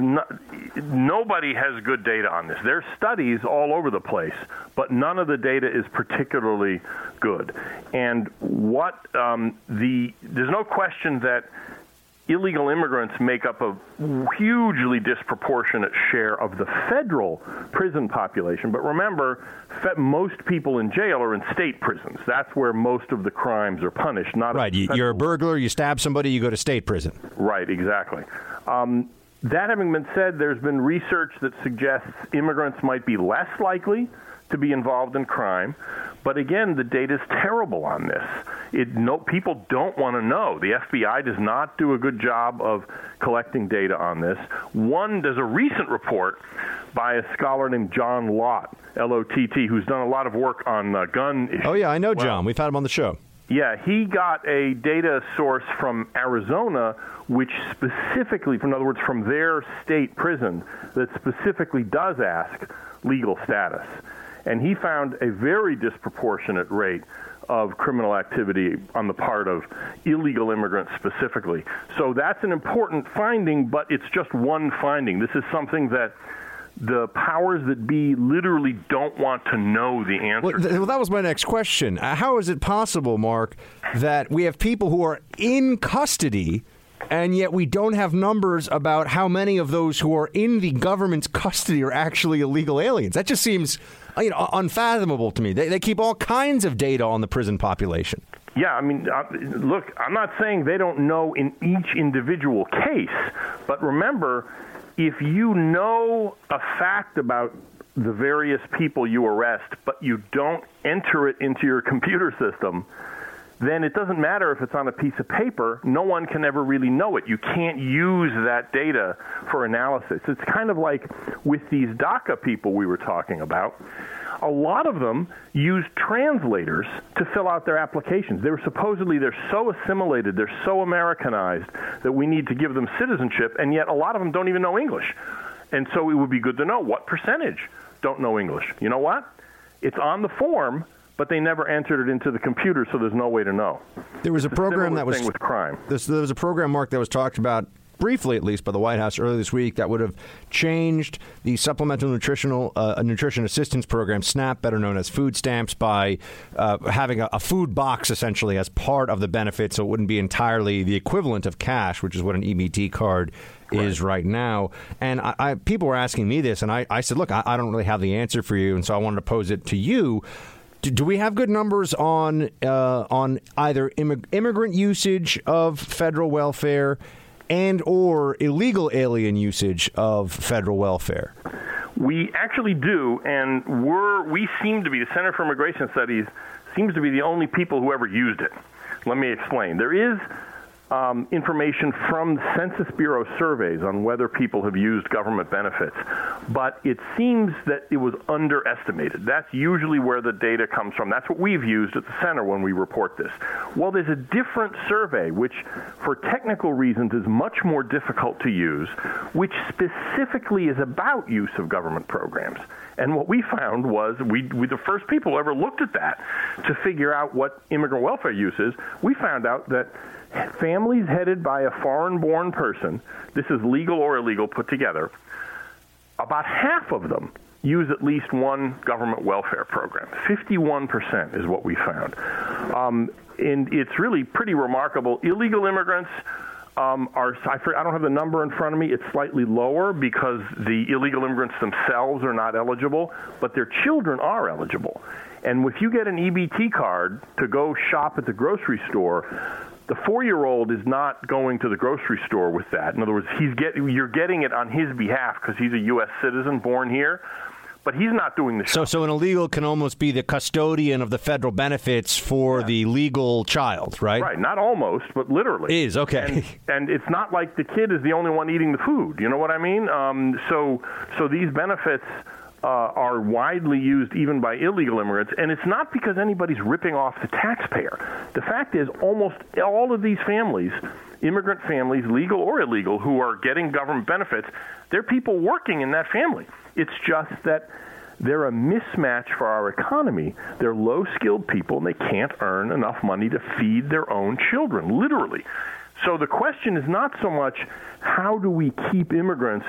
nobody has good data on this. There's studies all over the place, but none of the data is particularly good. And there's no question that illegal immigrants make up a hugely disproportionate share of the federal prison population. But remember, most people in jail are in state prisons. That's where most of the crimes are punished. Not right. You're a burglar, you stab somebody, you go to state prison. Right, exactly. That having been said, there's been research that suggests immigrants might be less likely to be involved in crime. But again, the data is terrible on this. People don't want to know. The FBI does not do a good job of collecting data on this. There's a recent report by a scholar named John Lott, Lott, who's done a lot of work on gun issues. Oh, yeah, I know John. We've had him on the show. Yeah, he got a data source from Arizona, which specifically, in other words, from their state prison, that specifically does ask legal status. And he found a very disproportionate rate of criminal activity on the part of illegal immigrants specifically. So that's an important finding, but it's just one finding. This is something that the powers that be literally don't want to know the answer. Well, that was my next question. How is it possible, Mark, that we have people who are in custody and yet we don't have numbers about how many of those who are in the government's custody are actually illegal aliens? That just seems unfathomable to me. They keep all kinds of data on the prison population. Yeah, I mean, look, I'm not saying they don't know in each individual case, but remember, if you know a fact about the various people you arrest, but you don't enter it into your computer system, then it doesn't matter if it's on a piece of paper. No one can ever really know it. You can't use that data for analysis. It's kind of like with these DACA people we were talking about. A lot of them use translators to fill out their applications. They're so assimilated, they're so Americanized that we need to give them citizenship, and yet a lot of them don't even know English. And so it would be good to know what percentage don't know English. You know what? It's on the form, but they never entered it into the computer, so there's no way to know. There was a program that was with crime. There was a program, Mark, that was talked about briefly at least, by the White House earlier this week that would have changed the Supplemental Nutrition Assistance Program, SNAP, better known as food stamps, by having a food box essentially as part of the benefit, so it wouldn't be entirely the equivalent of cash, which is what an EBT card is right now. And I people were asking me this, and I said, look, I don't really have the answer for you, and so I wanted to pose it to you. Do we have good numbers on either immigrant usage of federal welfare and or illegal alien usage of federal welfare? We actually do, and we seem to be, the Center for Immigration Studies seems to be the only people who ever used it. Let me explain. There is information from Census Bureau surveys on whether people have used government benefits, but it seems that it was underestimated. That's usually where the data comes from. That's what we've used at the center when we report this. Well, there's a different survey, which for technical reasons is much more difficult to use, which specifically is about use of government programs. And what we found was we the first people who ever looked at that to figure out what immigrant welfare use is. We found out that families headed by a foreign-born person, this is legal or illegal put together, about half of them use at least one government welfare program. 51% is what we found. And it's really pretty remarkable. Illegal immigrants are, I don't have the number in front of me, it's slightly lower because the illegal immigrants themselves are not eligible, but their children are eligible. And if you get an EBT card to go shop at the grocery store, the 4-year-old is not going to the grocery store with that. In other words, you're getting it on his behalf because he's a U.S. citizen born here, but he's not doing the shopping. So an illegal can almost be the custodian of the federal benefits for the legal child, right? Right. Not almost, but literally. It is, okay. And it's not like the kid is the only one eating the food. You know what I mean? So these benefits are widely used even by illegal immigrants, and it's not because anybody's ripping off the taxpayer. The fact is almost all of these families, immigrant families, legal or illegal, who are getting government benefits, they're people working in that family. It's just that they're a mismatch for our economy. They're low-skilled people, and they can't earn enough money to feed their own children, literally. So the question is not so much how do we keep immigrants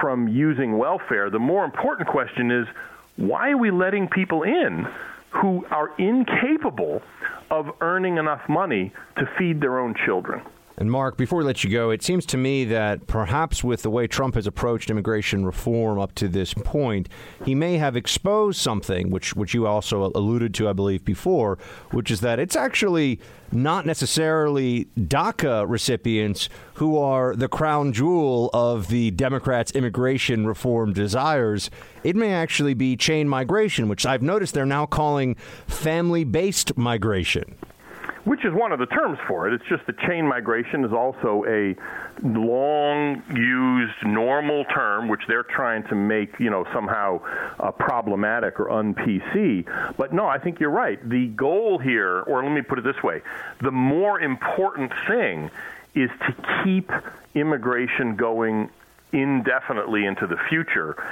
from using welfare. The more important question is, why are we letting people in who are incapable of earning enough money to feed their own children? And Mark, before we let you go, it seems to me that perhaps with the way Trump has approached immigration reform up to this point, he may have exposed something, which you also alluded to, I believe, before, which is that it's actually not necessarily DACA recipients who are the crown jewel of the Democrats' immigration reform desires. It may actually be chain migration, which I've noticed they're now calling family-based migration, which is one of the terms for it. It's just that chain migration is also a long-used normal term, which they're trying to make, somehow problematic or un-PC. But no, I think you're right. The goal here, or let me put it this way, the more important thing is to keep immigration going indefinitely into the future.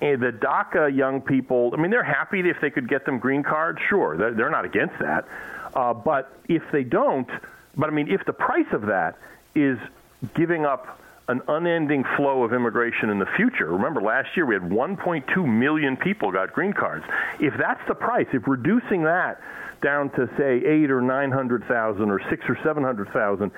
And the DACA young people, they're happy if they could get them green cards. Sure, they're not against that. But if they don't, if the price of that is giving up an unending flow of immigration in the future. Remember, last year we had 1.2 million people got green cards. If that's the price, if reducing that down to, say, 800,000 or 900,000 or 600,000 or 700,000,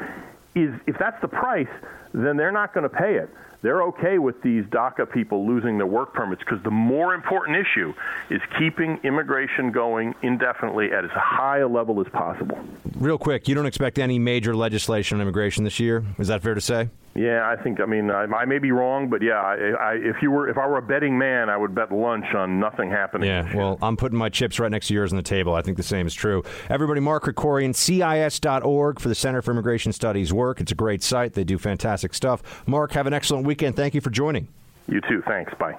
if that's the price, then they're not going to pay it. They're okay with these DACA people losing their work permits because the more important issue is keeping immigration going indefinitely at as high a level as possible. Real quick, you don't expect any major legislation on immigration this year? Is that fair to say? Yeah, I think, I may be wrong, but yeah, if I were a betting man, I would bet lunch on nothing happening. Yeah, well, I'm putting my chips right next to yours on the table. I think the same is true. Everybody, Mark Krikorian, CIS.org for the Center for Immigration Studies work. It's a great site. They do fantastic stuff. Mark, have an excellent weekend. Thank you for joining. You too. Thanks. Bye.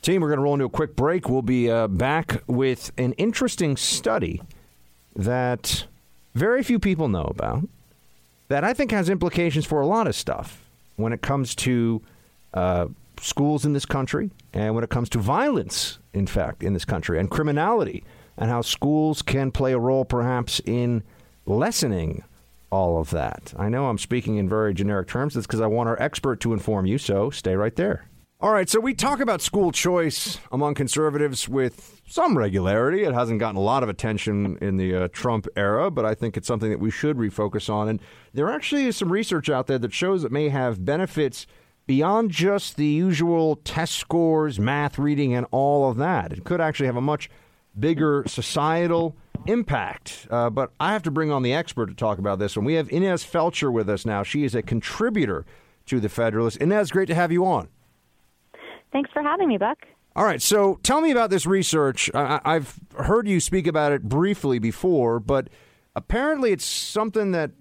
Team, we're going to roll into a quick break. We'll be back with an interesting study that very few people know about that I think has implications for a lot of stuff when it comes to schools in this country and when it comes to violence, in fact, in this country and criminality and how schools can play a role perhaps in lessening all of that? I know I'm speaking in very generic terms. That's because I want our expert to inform you, so stay right there. All right, so we talk about school choice among conservatives with some regularity. It hasn't gotten a lot of attention in the Trump era, but I think it's something that we should refocus on. And there actually is some research out there that shows it may have benefits beyond just the usual test scores, math, reading, and all of that. It could actually have a much bigger societal impact. But I have to bring on the expert to talk about this one. We have Inez Feltscher with us now. She is a contributor to The Federalist. Inez, great to have you on. Thanks for having me, Buck. All right. So tell me about this research. I've heard you speak about it briefly before, but apparently it's something that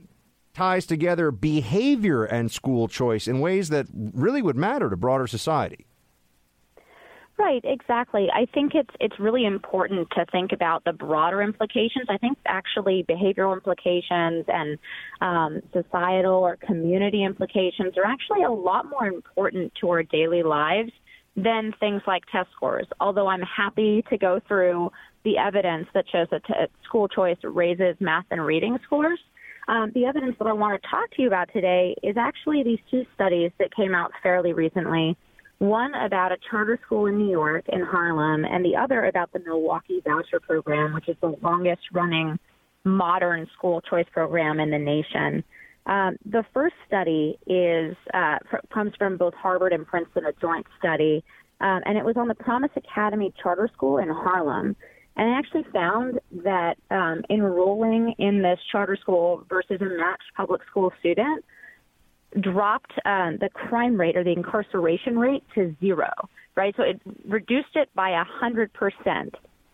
ties together behavior and school choice in ways that really would matter to broader society. Right, exactly. I think it's really important to think about the broader implications. I think actually behavioral implications and societal or community implications are actually a lot more important to our daily lives than things like test scores. Although I'm happy to go through the evidence that shows that school choice raises math and reading scores. The evidence that I want to talk to you about today is actually these two studies that came out fairly recently. One about a charter school in New York, in Harlem, and the other about the Milwaukee Voucher Program, which is the longest-running modern school choice program in the nation. The first study is comes from both Harvard and Princeton, a joint study, and it was on the Promise Academy Charter School in Harlem. And I actually found that enrolling in this charter school versus a matched public school student dropped the crime rate or the incarceration rate to zero, right? So it reduced it by 100%.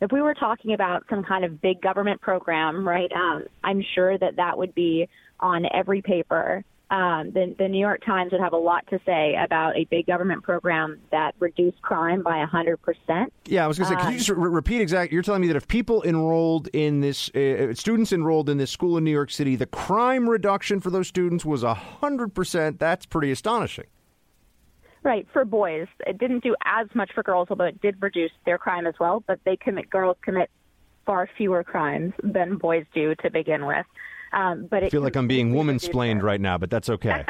If we were talking about some kind of big government program, right, I'm sure that would be on every paper. The New York Times would have a lot to say about a big government program that reduced crime by 100%. Yeah, I was going to say, could you just repeat exactly? You're telling me that if people enrolled in this, students enrolled in this school in New York City, the crime reduction for those students was 100%. That's pretty astonishing. Right, for boys. It didn't do as much for girls, although it did reduce their crime as well. But girls commit far fewer crimes than boys do to begin with. But I feel like I'm being woman-splained right now, but that's okay.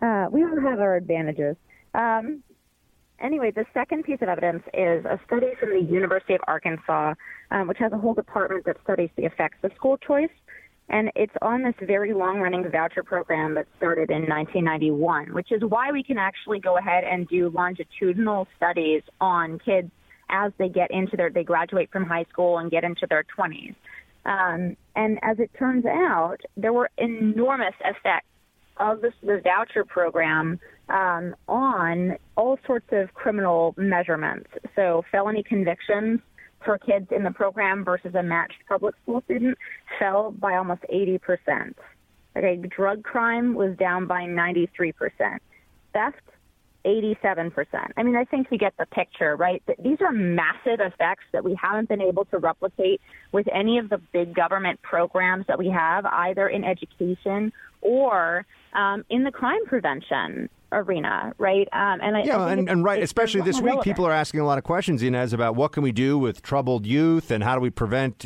We all have our advantages. Anyway, the second piece of evidence is a study from the University of Arkansas, which has a whole department that studies the effects of school choice. And it's on this very long-running voucher program that started in 1991, which is why we can actually go ahead and do longitudinal studies on kids as they they graduate from high school and get into their 20s. And as it turns out, there were enormous effects of the voucher program on all sorts of criminal measurements. So felony convictions for kids in the program versus a matched public school student fell by almost 80%. Okay, drug crime was down by 93%. Theft, 87%. I mean, I think you get the picture, right? These are massive effects that we haven't been able to replicate with any of the big government programs that we have, either in education or in the crime prevention arena, right? I think especially this week, people are asking a lot of questions, Inez, about what can we do with troubled youth and how do we prevent,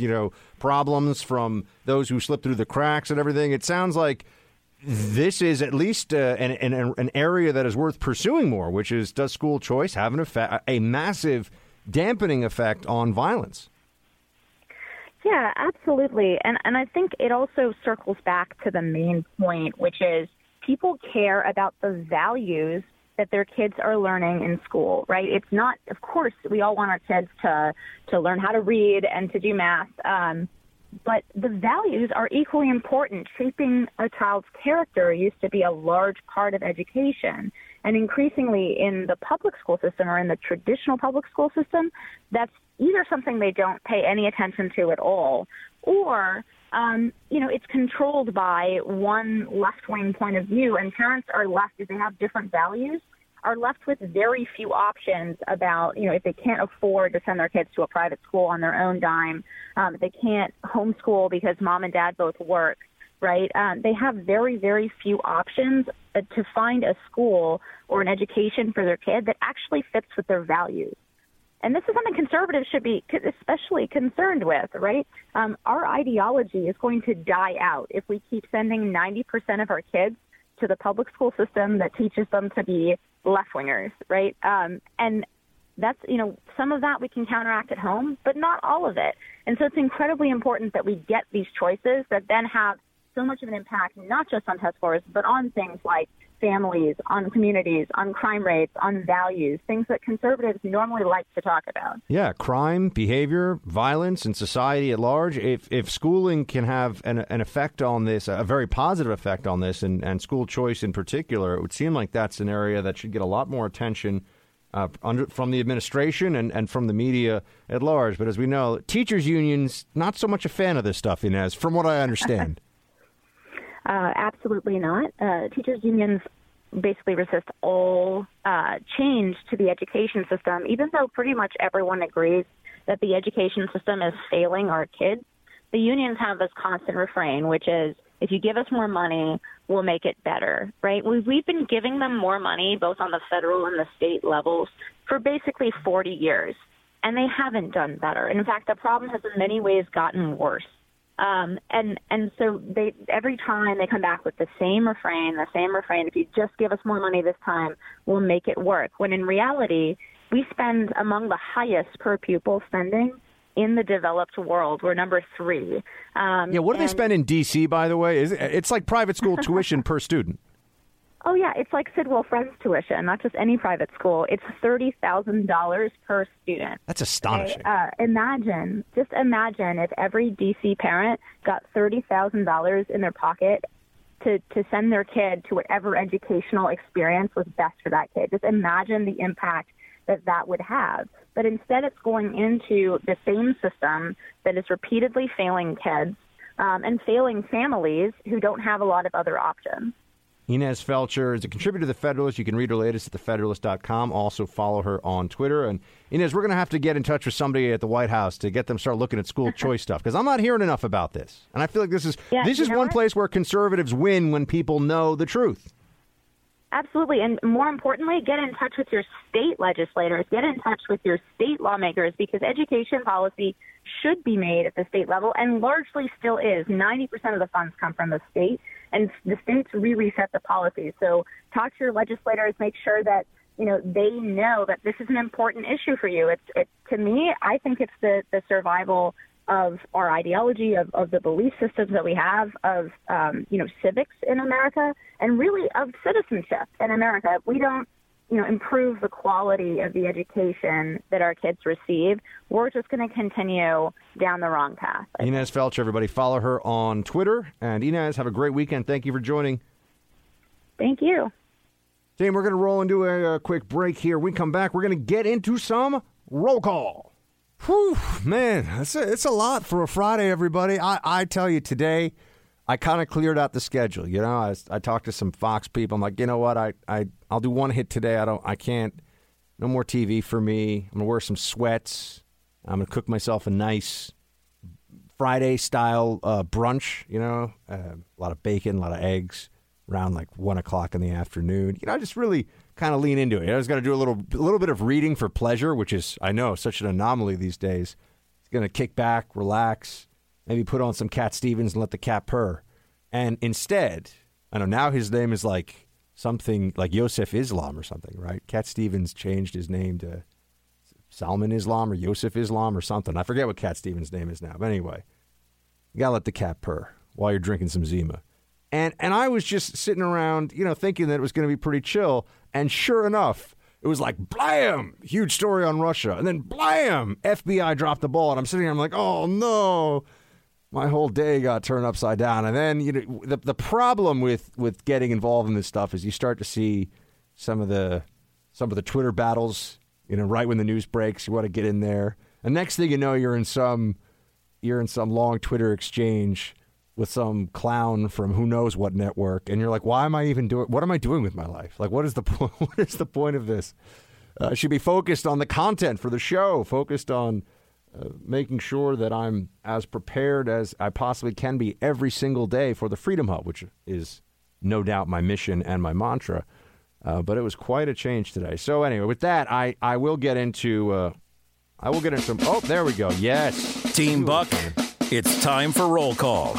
problems from those who slip through the cracks and everything. It sounds like this is at least an area that is worth pursuing more, which is, does school choice have a massive dampening effect on violence? Yeah, absolutely. And I think it also circles back to the main point, which is people care about the values that their kids are learning in school, right? It's not, of course, we all want our kids to learn how to read and to do math, but the values are equally important. Shaping a child's character used to be a large part of education. And increasingly in the public school system or in the traditional public school system, that's either something they don't pay any attention to at all, or, it's controlled by one left-wing point of view. And parents are left, if they have different values, are left with very few options about, if they can't afford to send their kids to a private school on their own dime, if they can't homeschool because mom and dad both work, right? They have very, very few options to find a school or an education for their kid that actually fits with their values. And this is something conservatives should be especially concerned with, right? Our ideology is going to die out if we keep sending 90% of our kids to the public school system that teaches them to be left-wingers, right? And that's, you know, some of that we can counteract at home, but not all of it. And so it's incredibly important that we get these choices that then have so much of an impact, not just on test scores, but on things like families, on communities, on crime rates, on values, things that conservatives normally like to talk about. Yeah, crime, behavior, violence, and society at large. If schooling can have an effect on this, a very positive effect on this, and school choice in particular, it would seem like that's an area that should get a lot more attention from the administration and from the media at large. But as we know, teachers' unions, not so much a fan of this stuff, Inez, from what I understand. Absolutely not. Teachers' unions basically resist all change to the education system, even though pretty much everyone agrees that the education system is failing our kids. The unions have this constant refrain, which is, if you give us more money, we'll make it better, right? We've been giving them more money, both on the federal and the state levels, for basically 40 years, and they haven't done better. In fact, the problem has in many ways gotten worse. And so they, every time they come back with the same refrain, if you just give us more money this time, we'll make it work. When in reality, we spend among the highest per pupil spending in the developed world. We're number 3. What do they spend in D.C., by the way? It's like private school tuition per student. Oh, yeah. It's like Sidwell Friends tuition, not just any private school. It's $30,000 per student. That's astonishing. Okay? Imagine if every D.C. parent got $30,000 in their pocket to send their kid to whatever educational experience was best for that kid. Just imagine the impact that would have. But instead, it's going into the same system that is repeatedly failing kids and failing families who don't have a lot of other options. Inez Feltscher is a contributor to The Federalist. You can read her latest at thefederalist.com. Also follow her on Twitter. And Inez, we're going to have to get in touch with somebody at the White House to get them to start looking at school choice stuff, because I'm not hearing enough about this. And I feel like this is one place where conservatives win when people know the truth. Absolutely. And more importantly, get in touch with your state legislators, get in touch with your state lawmakers, because education policy should be made at the state level and largely still is. 90% of the funds come from the state, and the states really set the policy. So talk to your legislators, make sure that, you know, they know that this is an important issue for you. To me, I think it's the survival of our ideology, of the belief systems that we have, of, civics in America, and really of citizenship in America. If we don't, improve the quality of the education that our kids receive, we're just going to continue down the wrong path. Inez Feltscher, everybody. Follow her on Twitter. And Inez, have a great weekend. Thank you for joining. Thank you. Jane, we're going to roll into a quick break here. When we come back, we're going to get into some roll call. Whew, man, it's a lot for a Friday, everybody. I tell you, today, I kind of cleared out the schedule. I talked to some Fox people. I'm like, you know what? I'll do one hit today. I can't. No more TV for me. I'm gonna wear some sweats. I'm gonna cook myself a nice Friday style brunch. A lot of bacon, a lot of eggs. Around like 1 o'clock in the afternoon. I just really kind of lean into it. I was going to do a little bit of reading for pleasure, which is, I know, such an anomaly these days. It's going to kick back, relax, maybe put on some Cat Stevens and let the cat purr. And instead, I know now his name is like something like Yosef Islam or something, right? Cat Stevens changed his name to Salman Islam or Yosef Islam or something. I forget what Cat Stevens' name is now. But anyway, you got to let the cat purr while you're drinking some Zima. And I was just sitting around, thinking that it was going to be pretty chill. And sure enough, it was like, blam, huge story on Russia. And then, blam, FBI dropped the ball. And I'm sitting here, I'm like, oh, no, my whole day got turned upside down. And then, the problem with getting involved in this stuff is you start to see some of the Twitter battles, right when the news breaks, you want to get in there. And next thing you know, you're in some long Twitter exchange with some clown from who knows what network, and you're like, why am I even doing? What am I doing with my life? Like, what is the point? What is the point of this? I should be focused on the content for the show, focused on making sure that I'm as prepared as I possibly can be every single day for the Freedom Hub, which is no doubt my mission and my mantra. But it was quite a change today. So anyway, with that, I will get into I will get into some... Oh, there we go. Yes. Team Buck, it's time for roll call.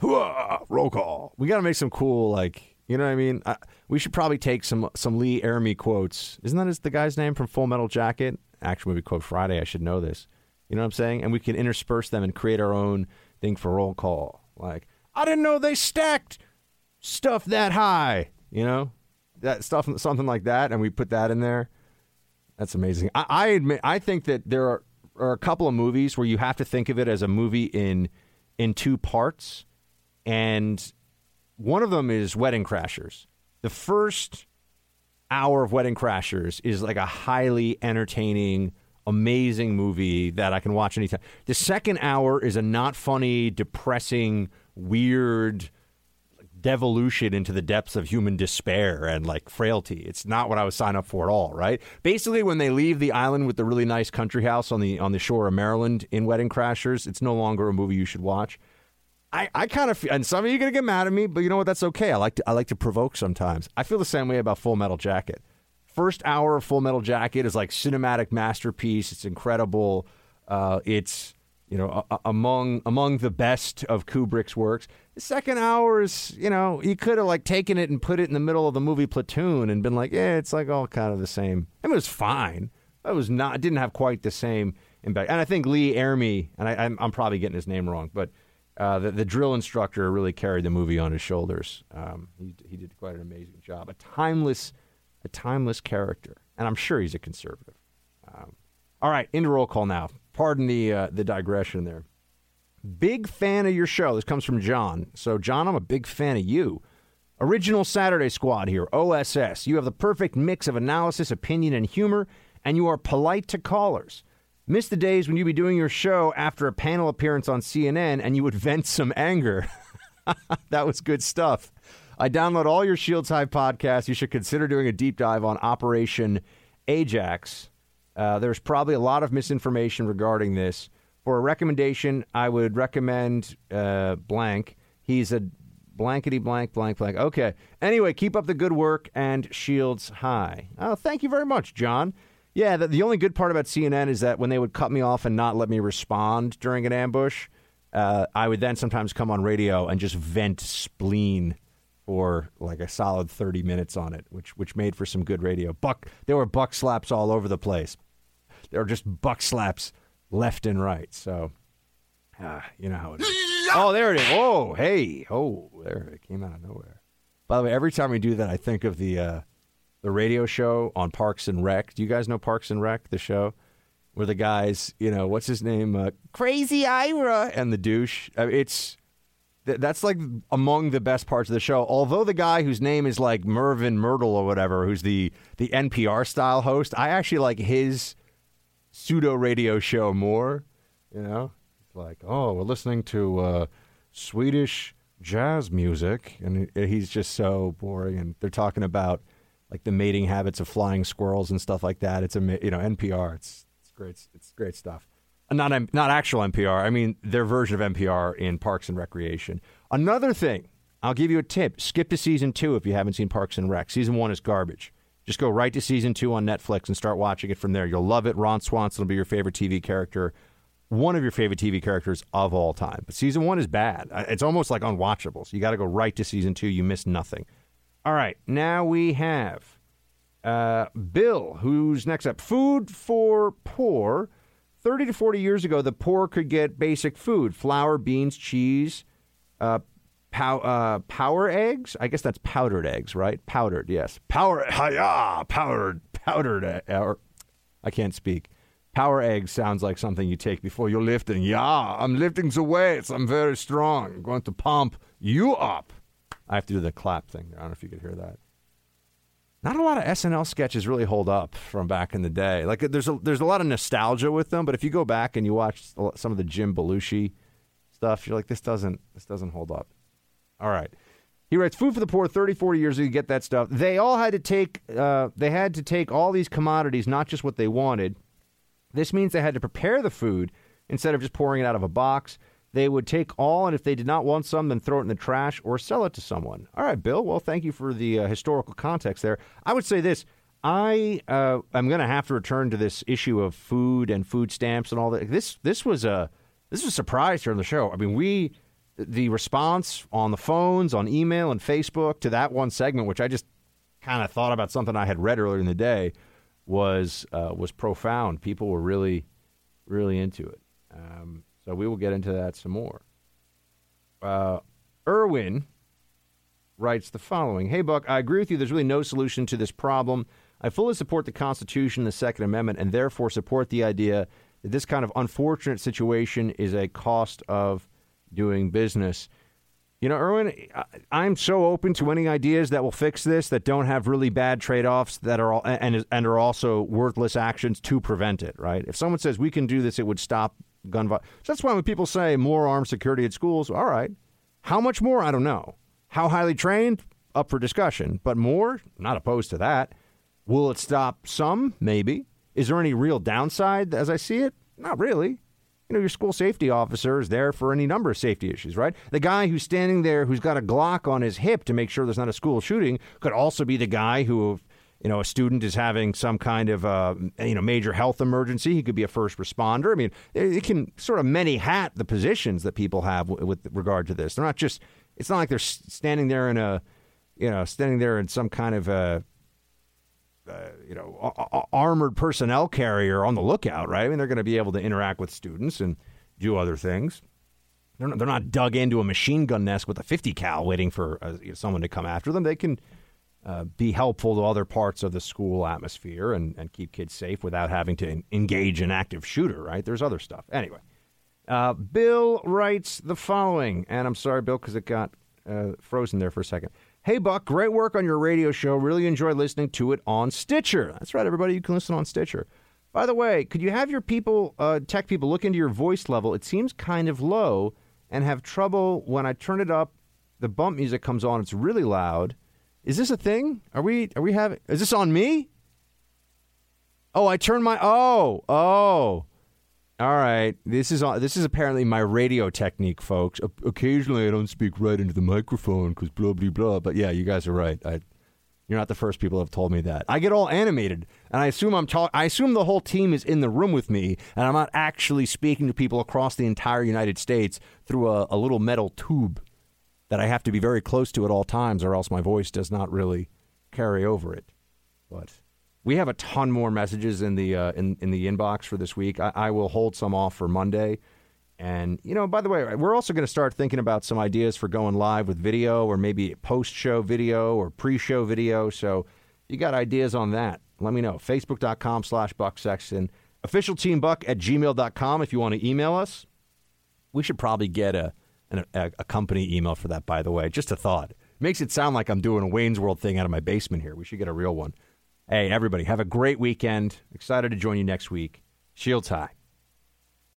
Hooah! Roll call. We got to make some cool, like... You know what I mean? We should probably take some Lee Ermey quotes. Isn't that the guy's name from Full Metal Jacket? Action Movie Quote Friday. I should know this. You know what I'm saying? And we can intersperse them and create our own thing for roll call. Like, I didn't know they stacked stuff that high. You know? That stuff, something like that, and we put that in there. That's amazing. I admit, I think that there are a couple of movies where you have to think of it as a movie in two parts, and one of them is Wedding Crashers. The first hour of Wedding Crashers is like a highly entertaining, amazing movie that I can watch anytime. The second hour is a not funny, depressing, weird devolution into the depths of human despair and like frailty. It's not what I would sign up for at all, right? Basically, when they leave the island with the really nice country house on the shore of Maryland in Wedding Crashers, it's no longer a movie you should watch. I kind of feel, and some of you are going to get mad at me, but you know what? That's okay. I like to provoke sometimes. I feel the same way about Full Metal Jacket. First hour of Full Metal Jacket is like cinematic masterpiece. It's incredible. It's, you know, among the best of Kubrick's works. The second hour is, you know, you could have like taken it and put it in the middle of the movie Platoon and been like, yeah, it's like all kind of the same. I mean, it was fine. It didn't have quite the same impact. And I think Lee Ermey, and I'm probably getting his name wrong, but the drill instructor really carried the movie on his shoulders. He did quite an amazing job. A timeless character. And I'm sure he's a conservative. All right, into roll call now. Pardon the digression there. Big fan of your show. This comes from John. So, John, I'm a big fan of you. Original Saturday Squad here, OSS. You have the perfect mix of analysis, opinion, and humor, and you are polite to callers. Miss the days when you'd be doing your show after a panel appearance on CNN and you would vent some anger. That was good stuff. I download all your Shields High podcasts. You should consider doing a deep dive on Operation Ajax. There's probably a lot of misinformation regarding this. For a recommendation, I would recommend blank. He's a blankety blank, blank, blank. Okay. Anyway, keep up the good work and Shields High. Oh, thank you very much, John. Yeah, the only good part about CNN is that when they would cut me off and not let me respond during an ambush, I would then sometimes come on radio and just vent spleen for like a solid 30 minutes on it, which made for some good radio. There were buck slaps all over the place. There were just buck slaps left and right. So, you know how it is. Oh, there it is. Oh, hey. Oh, there it came out of nowhere. By the way, every time we do that, I think of the radio show on Parks and Rec. Do you guys know Parks and Rec, the show? Where the guys, you know, what's his name? Crazy Ira and the douche. I mean, that's like among the best parts of the show. Although the guy whose name is like Mervyn Myrtle or whatever, who's the NPR style host, I actually like his pseudo radio show more. You know, it's like, oh, we're listening to Swedish jazz music, and he's just so boring. And they're talking about like the mating habits of flying squirrels and stuff like that. It's NPR. It's great. It's great stuff. Not actual NPR. I mean, their version of NPR in Parks and Recreation. Another thing, I'll give you a tip. Skip to season 2 if you haven't seen Parks and Rec. Season 1 is garbage. Just go right to season 2 on Netflix and start watching it from there. You'll love it. Ron Swanson will be your favorite TV character. One of your favorite TV characters of all time. But season 1 is bad. It's almost like unwatchable. So you got to go right to season 2. You miss nothing. All right. Now we have Bill, who's next up. Food for Poor. 30 to 40 years ago, the poor could get basic food, flour, beans, cheese, power eggs. I guess that's powdered eggs, right? Powdered, yes. Powdered. I can't speak. Power eggs sounds like something you take before you're lifting. Yeah, I'm lifting the weights. I'm very strong. I'm going to pump you up. I have to do the clap thing there. I don't know if you could hear that. Not a lot of SNL sketches really hold up from back in the day. Like there's a lot of nostalgia with them, but if you go back and you watch some of the Jim Belushi stuff, you're like, this doesn't hold up. All right. He writes, food for the poor, 30, 40 years ago, you get that stuff. They all had to take all these commodities, not just what they wanted. This means they had to prepare the food instead of just pouring it out of a box. They would take all, and if they did not want some, then throw it in the trash or sell it to someone. All right, Bill. Well, thank you for the historical context there. I would say this. I am going to have to return to this issue of food and food stamps and all that. This was a surprise here on the show. I mean, the response on the phones, on email and Facebook to that one segment, which I just kind of thought about something I had read earlier in the day, was profound. People were really, really into it. So we will get into that some more. Irwin writes the following. Hey, Buck, I agree with you. There's really no solution to this problem. I fully support the Constitution and the Second Amendment and therefore support the idea that this kind of unfortunate situation is a cost of doing business. You know, Irwin, I'm so open to any ideas that will fix this, that don't have really bad trade-offs that are all, and are also worthless actions to prevent it, right? If someone says we can do this, it would stop gun violence. So that's why when people say more armed security at schools, all right. How much more? I don't know. How highly trained? Up for discussion. But more? Not opposed to that. Will it stop some? Maybe. Is there any real downside as I see it? Not really. You know, your school safety officer is there for any number of safety issues, right? The guy who's standing there who's got a Glock on his hip to make sure there's not a school shooting could also be the guy who, you know, a student is having some kind of, major health emergency. He could be a first responder. I mean, it can sort of many hat the positions that people have with regard to this. They're not just... It's not like they're standing there in some kind of, armored personnel carrier on the lookout, right? I mean, they're going to be able to interact with students and do other things. They're not dug into a machine gun nest with a 50 cal waiting for someone to come after them. They can be helpful to other parts of the school atmosphere and keep kids safe without having to engage an active shooter, right? There's other stuff. Anyway. Bill writes the following, and I'm sorry, Bill, because it got frozen there for a second. Hey, Buck, great work on your radio show. Really enjoy listening to it on Stitcher. That's right, everybody. You can listen on Stitcher. By the way, could you have your people, tech people, look into your voice level? It seems kind of low and have trouble when I turn it up. The bump music comes on. It's really loud. Is this a thing? Are we having... Is this on me? Oh, I turned my... Oh. All right, this is apparently my radio technique, folks. Occasionally, I don't speak right into the microphone because blah blah blah. But yeah, you guys are right. You're not the first people that have told me that. I get all animated, and I assume I assume the whole team is in the room with me, and I'm not actually speaking to people across the entire United States through a little metal tube that I have to be very close to at all times, or else my voice does not really carry over it. But. We have a ton more messages in the in the inbox for this week. I will hold some off for Monday. And, you know, by the way, we're also going to start thinking about some ideas for going live with video or maybe post-show video or pre-show video. So you got ideas on that. Let me know. Facebook.com/Buck Sexton. OfficialTeamBuck@gmail.com if you want to email us. We should probably get a company email for that, by the way. Just a thought. Makes it sound like I'm doing a Wayne's World thing out of my basement here. We should get a real one. Hey, everybody, have a great weekend. Excited to join you next week. Shields high.